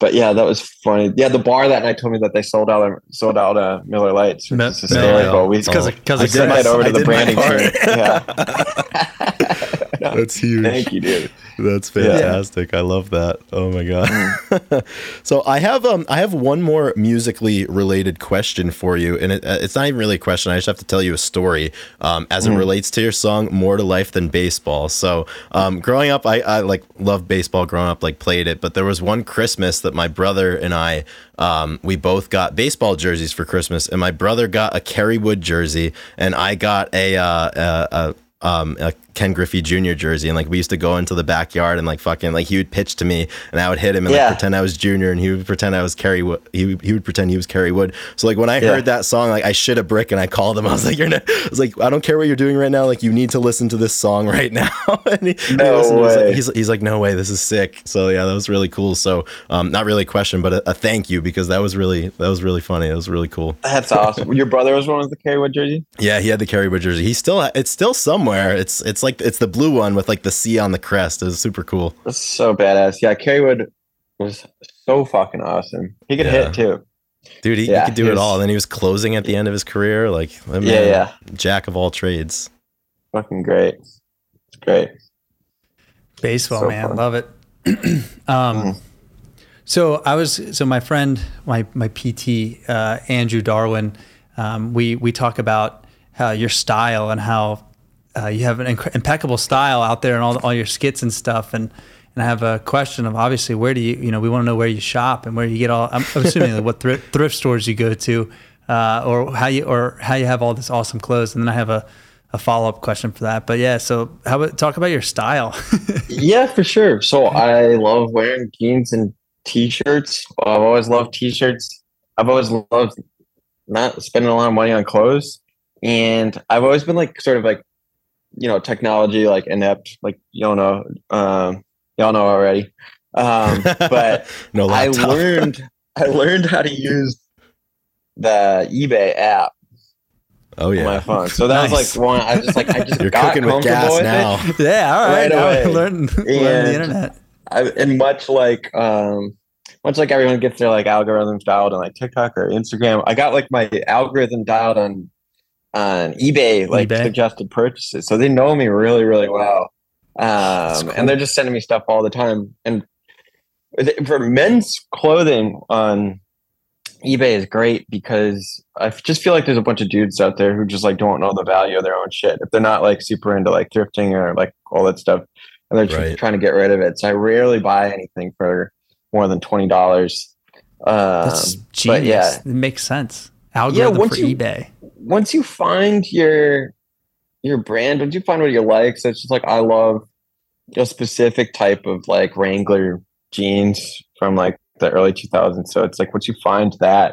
but yeah, that was funny. Yeah, the bar that night told me that they sold out sold out uh, Miller Lights. Which is hysterical. Because because I, I did over to I the branding part. Yeah. no, That's huge. Thank you, dude. That's fantastic. Yeah. I love that. Oh my God. Mm. So I have um I have one more musically related question for you, and it, it's not even really a question. I just have to tell you a story um as mm. it relates to your song "More to Life Than Baseball." So um growing up, I I like loved baseball. Growing up, like played it, but there was one Christmas that my brother and I um we both got baseball jerseys for Christmas, and my brother got a Kerry Wood jersey, and I got a uh a, a Um, a Ken Griffey Junior jersey, and like we used to go into the backyard and like fucking like he would pitch to me and I would hit him and yeah. like pretend I was Junior and he would pretend I was Kerry Wood. He he would pretend he was Kerry Wood. So like when I yeah. heard that song, like I shit a brick and I called him. I was like, "You're not." I was like, "I don't care what you're doing right now. Like you need to listen to this song right now." and he, no he way. Was like, he's he's like, "No way, this is sick." So yeah, that was really cool. So um, not really a question, but a, a thank you because that was really that was really funny. That was really cool. That's awesome. Your brother was one with the Kerry Wood jersey. Yeah, he had the Kerry Wood jersey. He still it's still somewhere. It's it's like it's the blue one with like the C on the crest. It was super cool. That's so badass. Yeah, Kerry Wood was so fucking awesome. He could yeah. hit too, dude. He, yeah, he could do he it was, all. And then he was closing at the end of his career. Like yeah, yeah, jack of all trades. Fucking great. It's great. Baseball, so man, fun. Love it. um, mm. So I was so my friend, my my P T, uh, Andrew Darwin. Um, we we talk about how your style and how. Uh, you have an inc- impeccable style out there, and all all your skits and stuff. And, and I have a question of obviously where do you you know we want to know where you shop and where you get all. I'm, I'm assuming like what thri- thrift stores you go to, uh, or how you or how you have all this awesome clothes. And then I have a, a follow up question for that. But yeah, so how about talk about your style? Yeah, for sure. So I love wearing jeans and t-shirts. I've always loved t-shirts. I've always loved not spending a lot of money on clothes, and I've always been like sort of like. You know, technology like inept, like y'all know, um, y'all know already. Um, but no I learned, I learned how to use the eBay app. Oh yeah, on my phone. So that nice. Was like one. I was just like, I just You're got cooking with gas now. It. Yeah, all right. right I learned the internet. I, and much like, um, much like everyone gets their like algorithms dialed on like TikTok or Instagram, I got like my algorithm dialed on. on eBay, like eBay. Suggested purchases. So they know me really, really well. Um, cool. And they're just sending me stuff all the time. And for men's clothing on eBay is great because I just feel like there's a bunch of dudes out there who just like don't know the value of their own shit. If they're not like super into like thrifting or like all that stuff, and they're just right. trying to get rid of it. So I rarely buy anything for more than twenty dollars. Um, That's genius. But yeah. It makes sense. Algorithm yeah, for you, eBay. Once you find your your brand, once you find what you like, so it's just like I love a specific type of like Wrangler jeans from like the early two thousands. So it's like once you find that,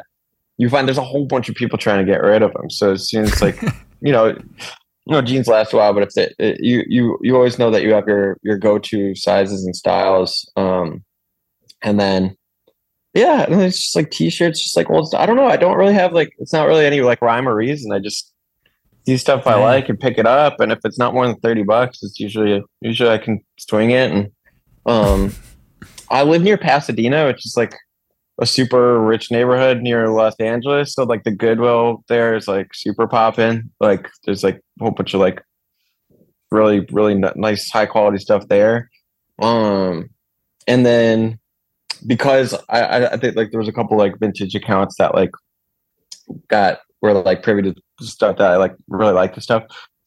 you find there's a whole bunch of people trying to get rid of them. So as soon as like you know, you know jeans last a while, but if they, it, you you you always know that you have your your go to sizes and styles, um, and then. Yeah, and it's just like t-shirts, just like, well, I don't know. I don't really have like, it's not really any like rhyme or reason. I just do stuff I like and pick it up. And if it's not more than thirty bucks, it's usually, usually I can swing it. And um, I live near Pasadena, which is like a super rich neighborhood near Los Angeles. So like the Goodwill there is like super popping. Like there's like a whole bunch of like really, really n- nice, high quality stuff there. Um, and then. Because I, I think like there was a couple like vintage accounts that like got were like privy to stuff that I like really like the stuff.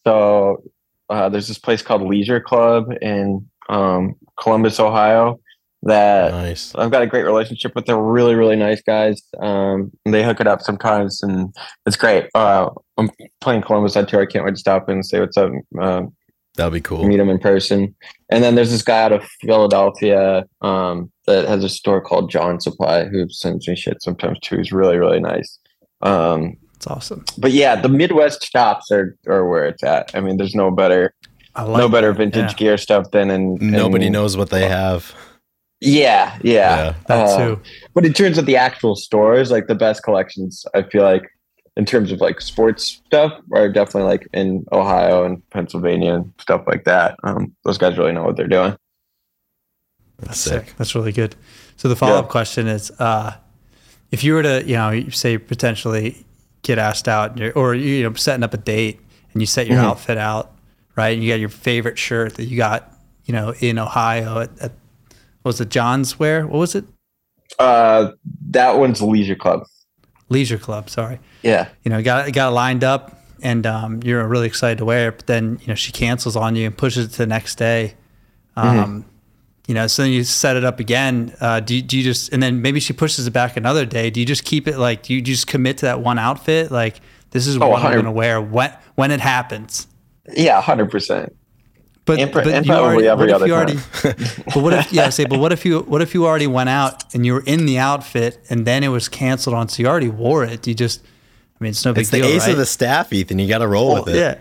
So uh, there's this place called Leisure Club in um, Columbus, Ohio. That nice. I've got a great relationship with. They're really really nice guys. Um, and they hook it up sometimes, and it's great. Uh, I'm playing Columbus on tour. I can't wait to stop in and say what's up. Uh, That'd be cool. Meet him in person. And then there's this guy out of Philadelphia um, that has a store called John Supply who sends me shit sometimes too. He's really, really nice. Um, it's awesome. But yeah, the Midwest shops are, are where it's at. I mean, there's no better like no better that. vintage yeah. gear stuff than in... in Nobody knows what they have. Yeah, yeah. yeah that uh, too. But in terms of the actual stores, like the best collections, I feel like, in terms of like sports stuff are definitely like in Ohio and Pennsylvania and stuff like that. Um, those guys really know what they're doing. That's sick. sick. That's really good. So the follow-up yeah. question is, uh, if you were to, you know, say potentially get asked out or, you know, setting up a date and you set your mm-hmm. outfit out right? You got your favorite shirt that you got, you know, in Ohio at, at was it John's Wear? What was it? Uh, that one's Leisure Club. Leisure Club, sorry. Yeah. You know, got got lined up, and um, you're really excited to wear it, but then, you know, she cancels on you and pushes it to the next day. Um, mm-hmm. You know, so then you set it up again. Uh, do, do you just, and then maybe she pushes it back another day. Do you just keep it like, do you just commit to that one outfit? Like, this is what oh, I'm going to wear when, when it happens. Yeah, one hundred percent. But, and, but and you probably already, every other time. Already, but what if, yeah, I say, but what if you, what if you already went out and you were in the outfit and then it was canceled on, so you already wore it? You just, I mean, it's no big it's deal, It's the ace right? of the staff, Ethan. You got to roll well, with it. Yeah.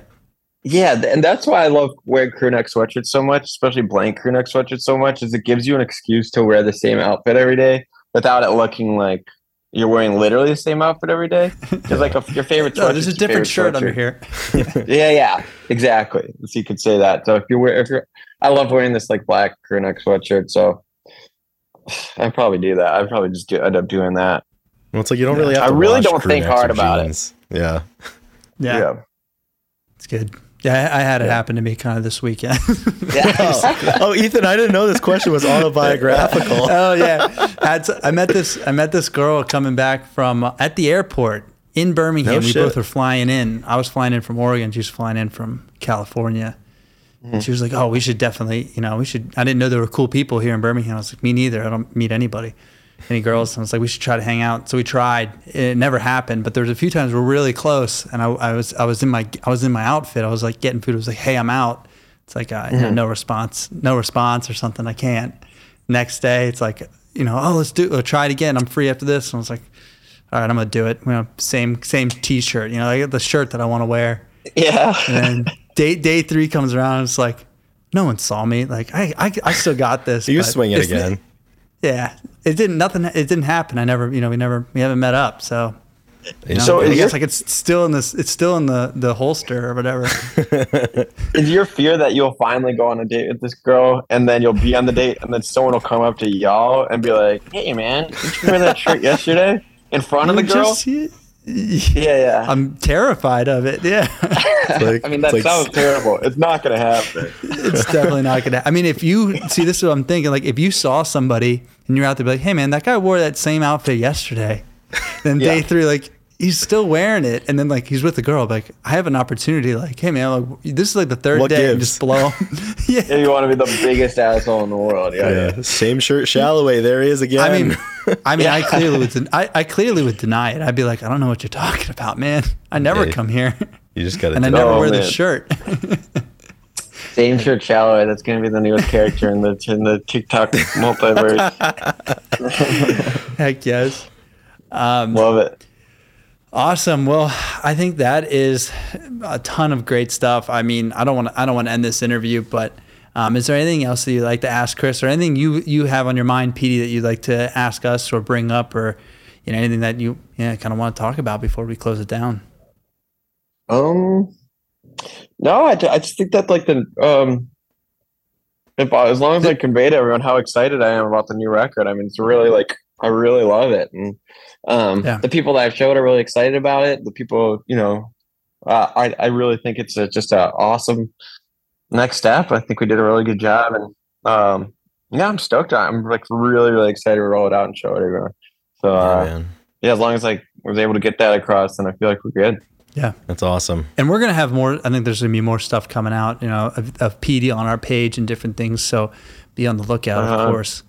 Yeah, and that's why I love wearing crew neck sweatshirts so much, especially blank crew neck sweatshirts so much, is it gives you an excuse to wear the same outfit every day without it looking like you're wearing literally the same outfit every day. Because like a, your favorite sweatshirt. No, there's a different shirt under here. yeah. yeah, yeah, exactly. So you could say that. So if you wear, if you're, I love wearing this like black crew neck sweatshirt. So I probably do that. I probably just do, end up doing that. Well, it's like you don't yeah. really have to. I really don't think hard about jeans. It. Yeah. Yeah. Yeah. It's good. Yeah, I had it yeah. happen to me kind of this weekend. yeah. oh, oh, Ethan, I didn't know this question was autobiographical. oh yeah, That's, I met this. I met this girl coming back from uh, at the airport in Birmingham. No we shit. both were flying in. I was flying in from Oregon. She was flying in from California. Mm-hmm. She was like, "Oh, we should definitely, you know, we should." I didn't know there were cool people here in Birmingham. I was like, "Me neither. I don't meet anybody, any girls." And I was like, "We should try to hang out." So we tried. It never happened. But there was a few times we were really close, and I, I was, I was in my, I was in my outfit. I was like getting food. I was like, "Hey, I'm out." It's like, uh, mm-hmm. you know, no response, no response or something. I can't. Next day, it's like, you know, oh, let's do, or try it again. I'm free after this. And I was like, all right, I'm gonna do it. You know, same, same T-shirt. You know, I got the shirt that I want to wear. Yeah. And then day, day three comes around. And it's like, no one saw me. Like, I, I, I still got this. You swing it again. Yeah, it didn't. Nothing. It didn't happen. I never. You know, we never. We haven't met up. So, you know, so I guess like it's still in this. It's still in the, the holster or whatever. Is your fear that you'll finally go on a date with this girl and then you'll be on the date and then someone will come up to y'all and be like, "Hey, man, did you wear that shirt yesterday in front you of the girl?" Just, yeah, yeah. I'm terrified of it. Yeah. Like, I mean, that like, sounds terrible. It's not gonna happen. It's definitely not gonna. I mean, if you see, this is what I'm thinking. Like, if you saw somebody. And you're out there be like, hey, man, that guy wore that same outfit yesterday. Then yeah. day three, like, he's still wearing it. And then, like, he's with the girl. Like, I have an opportunity. Like, hey, man, like, this is, like, the third what day. Gives? And just blow him. yeah. yeah. You want to be the biggest asshole in the world. Yeah. yeah. yeah. Same shirt, Shalloway. There he is again. I mean, I mean, yeah. I clearly would den- I, I clearly would deny it. I'd be like, I don't know what you're talking about, man. I never hey, come here. You just got to And I never oh, wear man. this shirt. Same shirt, Shalloway. That's going to be the newest character in the in the TikTok multiverse. Heck yes. Um, Love it. Awesome. Well, I think that is a ton of great stuff. I mean, I don't want to I don't want to end this interview, but um, is there anything else that you'd like to ask Chris, or anything you, you have on your mind, Petey, that you'd like to ask us or bring up, or you know anything that you yeah, kind of want to talk about before we close it down? Um. No, I, I just think that like the um, if I, as long as I convey to everyone how excited I am about the new record, I mean, it's really like I really love it, and um, yeah. the people that I've showed are really excited about it. The people, you know, uh, I I really think it's a, just an awesome next step. I think we did a really good job, and um, yeah, I'm stoked on it. I'm like really really excited to roll it out and show it everyone. So uh, yeah, yeah, as long as like I was able to get that across, then I feel like we're good. Yeah. That's awesome. And we're going to have more, I think there's going to be more stuff coming out, you know, of, of Petey on our page and different things. So be on the lookout, uh-huh. of course.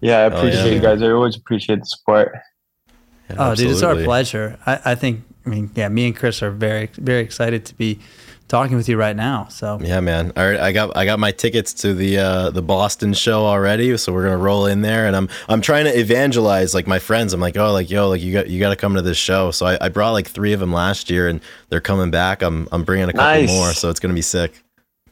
Yeah. I appreciate oh, yeah. you guys. I always appreciate the support. Yeah, oh, absolutely. Dude, it's our pleasure. I, I think, I mean, yeah, me and Chris are very, very excited to be talking with you right now. So yeah, man. All right. I got, I got my tickets to the, uh, the Boston show already. So we're going to roll in there, and I'm, I'm trying to evangelize like my friends. I'm like, oh, like, yo, like you got, you got to come to this show. So I, I brought like three of them last year, and they're coming back. I'm, I'm bringing a couple nice. more. So it's going to be sick.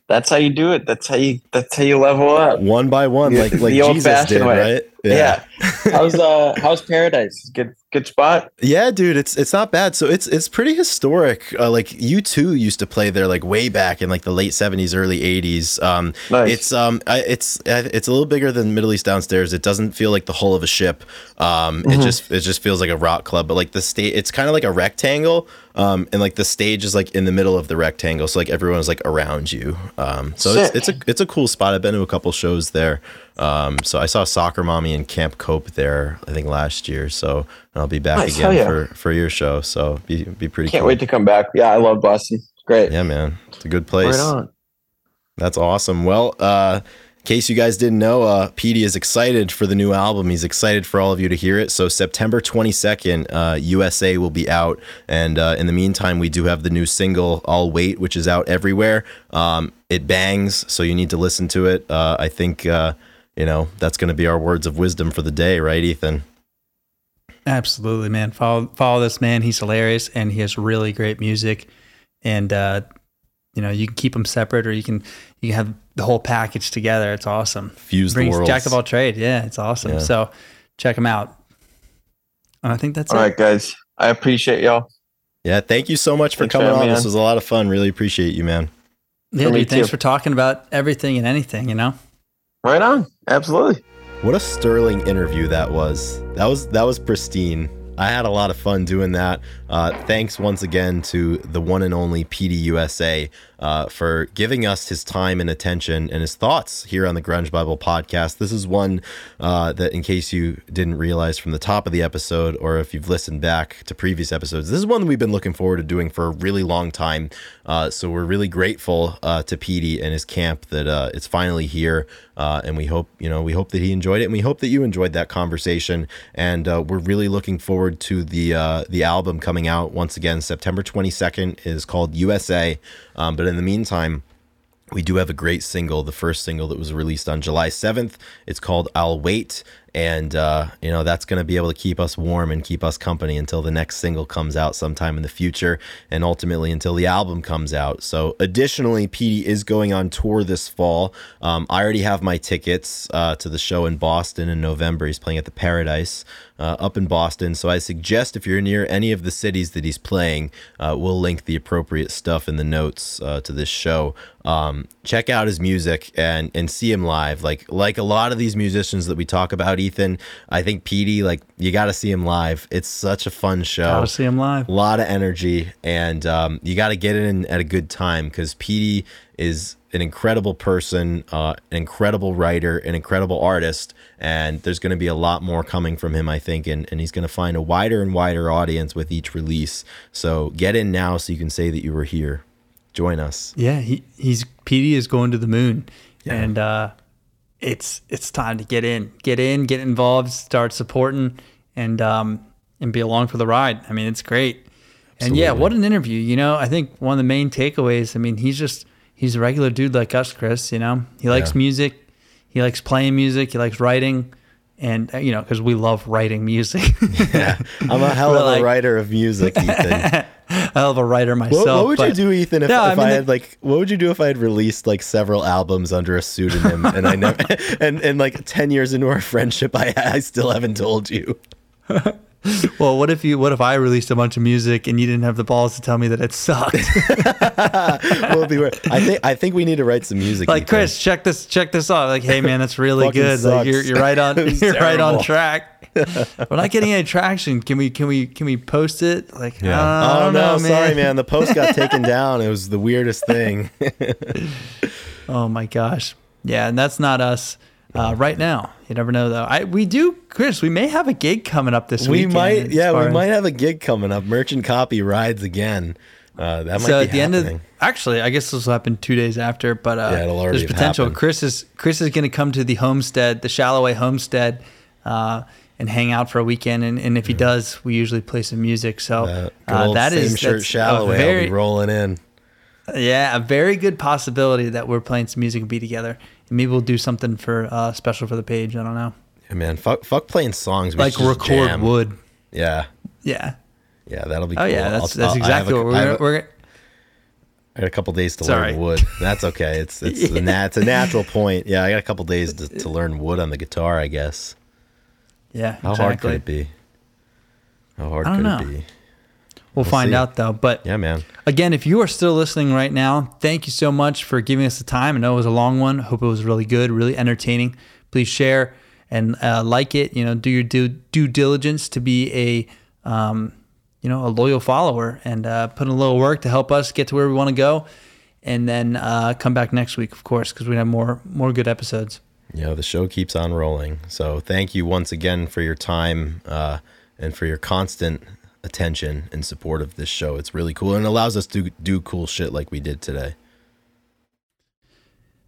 That's how you do it. That's how you, that's how you level up. One by one. Like, like Jesus did, right? Yeah. yeah. How's uh how's Paradise? Good good spot. Yeah, dude, it's it's not bad. So it's it's pretty historic. Uh, like U two used to play there like way back in like the late seventies, early eighties. Um nice. it's um I, it's it's a little bigger than Middle East Downstairs. It doesn't feel like the hull of a ship. Um mm-hmm. it just it just feels like a rock club, but like the state it's kind of like a rectangle. Um and like the stage is like in the middle of the rectangle, so like everyone is like around you. Um so Sick. it's it's a it's a cool spot. I've been to a couple shows there. Um, so I saw Soccer Mommy and Camp Cope there, I think last year. So and I'll be back nice, again yeah. for, for your show. So be be pretty. Can't cool. wait to come back. Yeah, I love Boston. It's great. Yeah, man, it's a good place. Right on. That's awesome. Well, uh, in case you guys didn't know, uh, Petey is excited for the new album. He's excited for all of you to hear it. So September twenty-second, uh, U S A will be out, and uh, in the meantime, we do have the new single "I'll Wait," which is out everywhere. Um, it bangs, so you need to listen to it. Uh, I think. Uh, You know, that's going to be our words of wisdom for the day, right, Ethan? Absolutely, man. Follow follow this man. He's hilarious, and he has really great music. And uh, you know, you can keep them separate, or you can you can have the whole package together. It's awesome. Fuse the worlds. Jack of all trades. Yeah, it's awesome. Yeah. So check him out. And I think that's all it. All right, guys. I appreciate y'all. Yeah, thank you so much for thanks coming on. This was a lot of fun. Really appreciate you, man. Yeah, dude, thanks for talking about everything and anything. You know. Right on. Absolutely. What a sterling interview that was. That was that was pristine. I had a lot of fun doing that. Uh, thanks once again to the one and only Petey U S A uh, for giving us his time and attention and his thoughts here on the Grunge Bible podcast. This is one uh, that, in case you didn't realize from the top of the episode, or if you've listened back to previous episodes, this is one that we've been looking forward to doing for a really long time. Uh, so we're really grateful uh, to Petey and his camp that uh, it's finally here. Uh, and we hope, you know, we hope that he enjoyed it, and we hope that you enjoyed that conversation. And uh, we're really looking forward to the uh, the album coming out once again. September twenty-second is called U S A. Um, but in the meantime, we do have a great single. The first single that was released on July seventh. It's called "I'll Wait." And, uh, you know, that's going to be able to keep us warm and keep us company until the next single comes out sometime in the future, and ultimately until the album comes out. So additionally, Petey is going on tour this fall. Um, I already have my tickets uh, to the show in Boston in November. He's playing at the Paradise uh, up in Boston. So I suggest if you're near any of the cities that he's playing, uh, we'll link the appropriate stuff in the notes uh, to this show. Um, check out his music and, and see him live. Like, like a lot of these musicians that we talk about, Ethan, I think Petey, like, you got to see him live. It's such a fun show. Got to see him live. A lot of energy, and um, you got to get in at a good time, because Petey is an incredible person, uh, an incredible writer, an incredible artist, and there's going to be a lot more coming from him, I think, and, and he's going to find a wider and wider audience with each release. So get in now so you can say that you were here. Join us. Yeah, he, he's Petey is going to the moon, yeah. and uh It's it's time to get in, get in, get involved, start supporting, and um and be along for the ride. I mean, it's great. Absolutely. And yeah, what an interview. You know, I think one of the main takeaways, I mean, he's just, he's a regular dude like us, Chris, you know, he likes yeah. music. He likes playing music. He likes writing. And, you know, because we love writing music. yeah, I'm a hell of like, a writer of music, Ethan. I love a writer myself. What, what would but, you do, Ethan, if, no, if I, mean, I had like? What would you do if I had released like several albums under a pseudonym, and I never, and and like ten years into our friendship, I I still haven't told you. Well, what if you? What if I released a bunch of music and you didn't have the balls to tell me that it sucked? We'll be right. I think I think we need to write some music. Like, Ethan. Chris, check this check this out. Like, hey man, that's really good. Like, you're you're right on. You're terrible. Right on track. We're not getting any traction. Can we? Can we? Can we post it? Like, yeah. I don't oh no, know, man. Sorry, man. The post got taken down. It was the weirdest thing. Oh my gosh. Yeah, and that's not us uh, right now. You never know, though. I we do, Chris. We may have a gig coming up this week. We might. Yeah, we as... might have a gig coming up. Merchant Copy rides again. Uh, that might so be at the happening. End of actually, I guess this will happen two days after. But uh, yeah, it'll already there's potential. Happened. Chris is Chris is going to come to the homestead, the Shalloway homestead. Uh, and hang out for a weekend, and, and if he does, we usually play some music. So that, uh, that same is shirt Shalloway, very, I'll be rolling in. Yeah, a very good possibility that we're playing some music and be together, and maybe we'll do something for uh, special for the page. I don't know. Yeah, man, fuck, fuck playing songs. We like record jam. Wood. Yeah. Yeah. Yeah, that'll be. Oh cool. Yeah, that's I'll, that's I'll, exactly a, what we're a, we're. I got a couple days to Sorry. learn wood. That's okay. It's it's yeah. a nat- it's a natural point. Yeah, I got a couple days to, to learn wood on the guitar, I guess. Yeah, how exactly. hard could it be? How hard could know. it be? We'll, we'll find see. out, though. But yeah, man. Again, if you are still listening right now, thank you so much for giving us the time. I know it was a long one. I hope it was really good, really entertaining. Please share and uh, like it. You know, do your due, due diligence to be a, um, you know, a loyal follower and uh, put in a little work to help us get to where we want to go. And then uh, come back next week, of course, because we have more more good episodes. Yeah, the show keeps on rolling. So thank you once again for your time uh, and for your constant attention and support of this show. It's really cool and it allows us to do cool shit like we did today.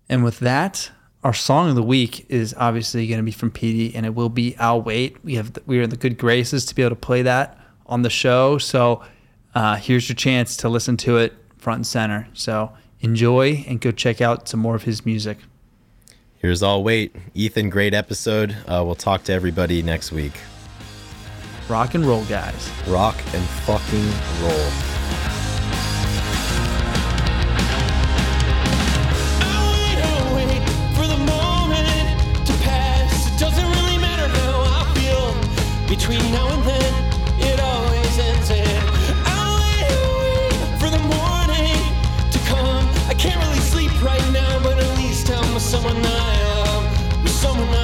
And with that, our song of the week is obviously going to be from Petey, and it will be "I'll Wait." We have the, we are in the good graces to be able to play that on the show. So uh, here's your chance to listen to it front and center. So enjoy and go check out some more of his music. Here's "I'll Wait." Ethan, great episode. Uh, we'll talk to everybody next week. Rock and roll, guys. Rock and fucking roll. Between now and then, it always ends in I'll wait, I'll wait for the morning to come. I can't really sleep right now, but at least I'm with someone I love, with someone I love.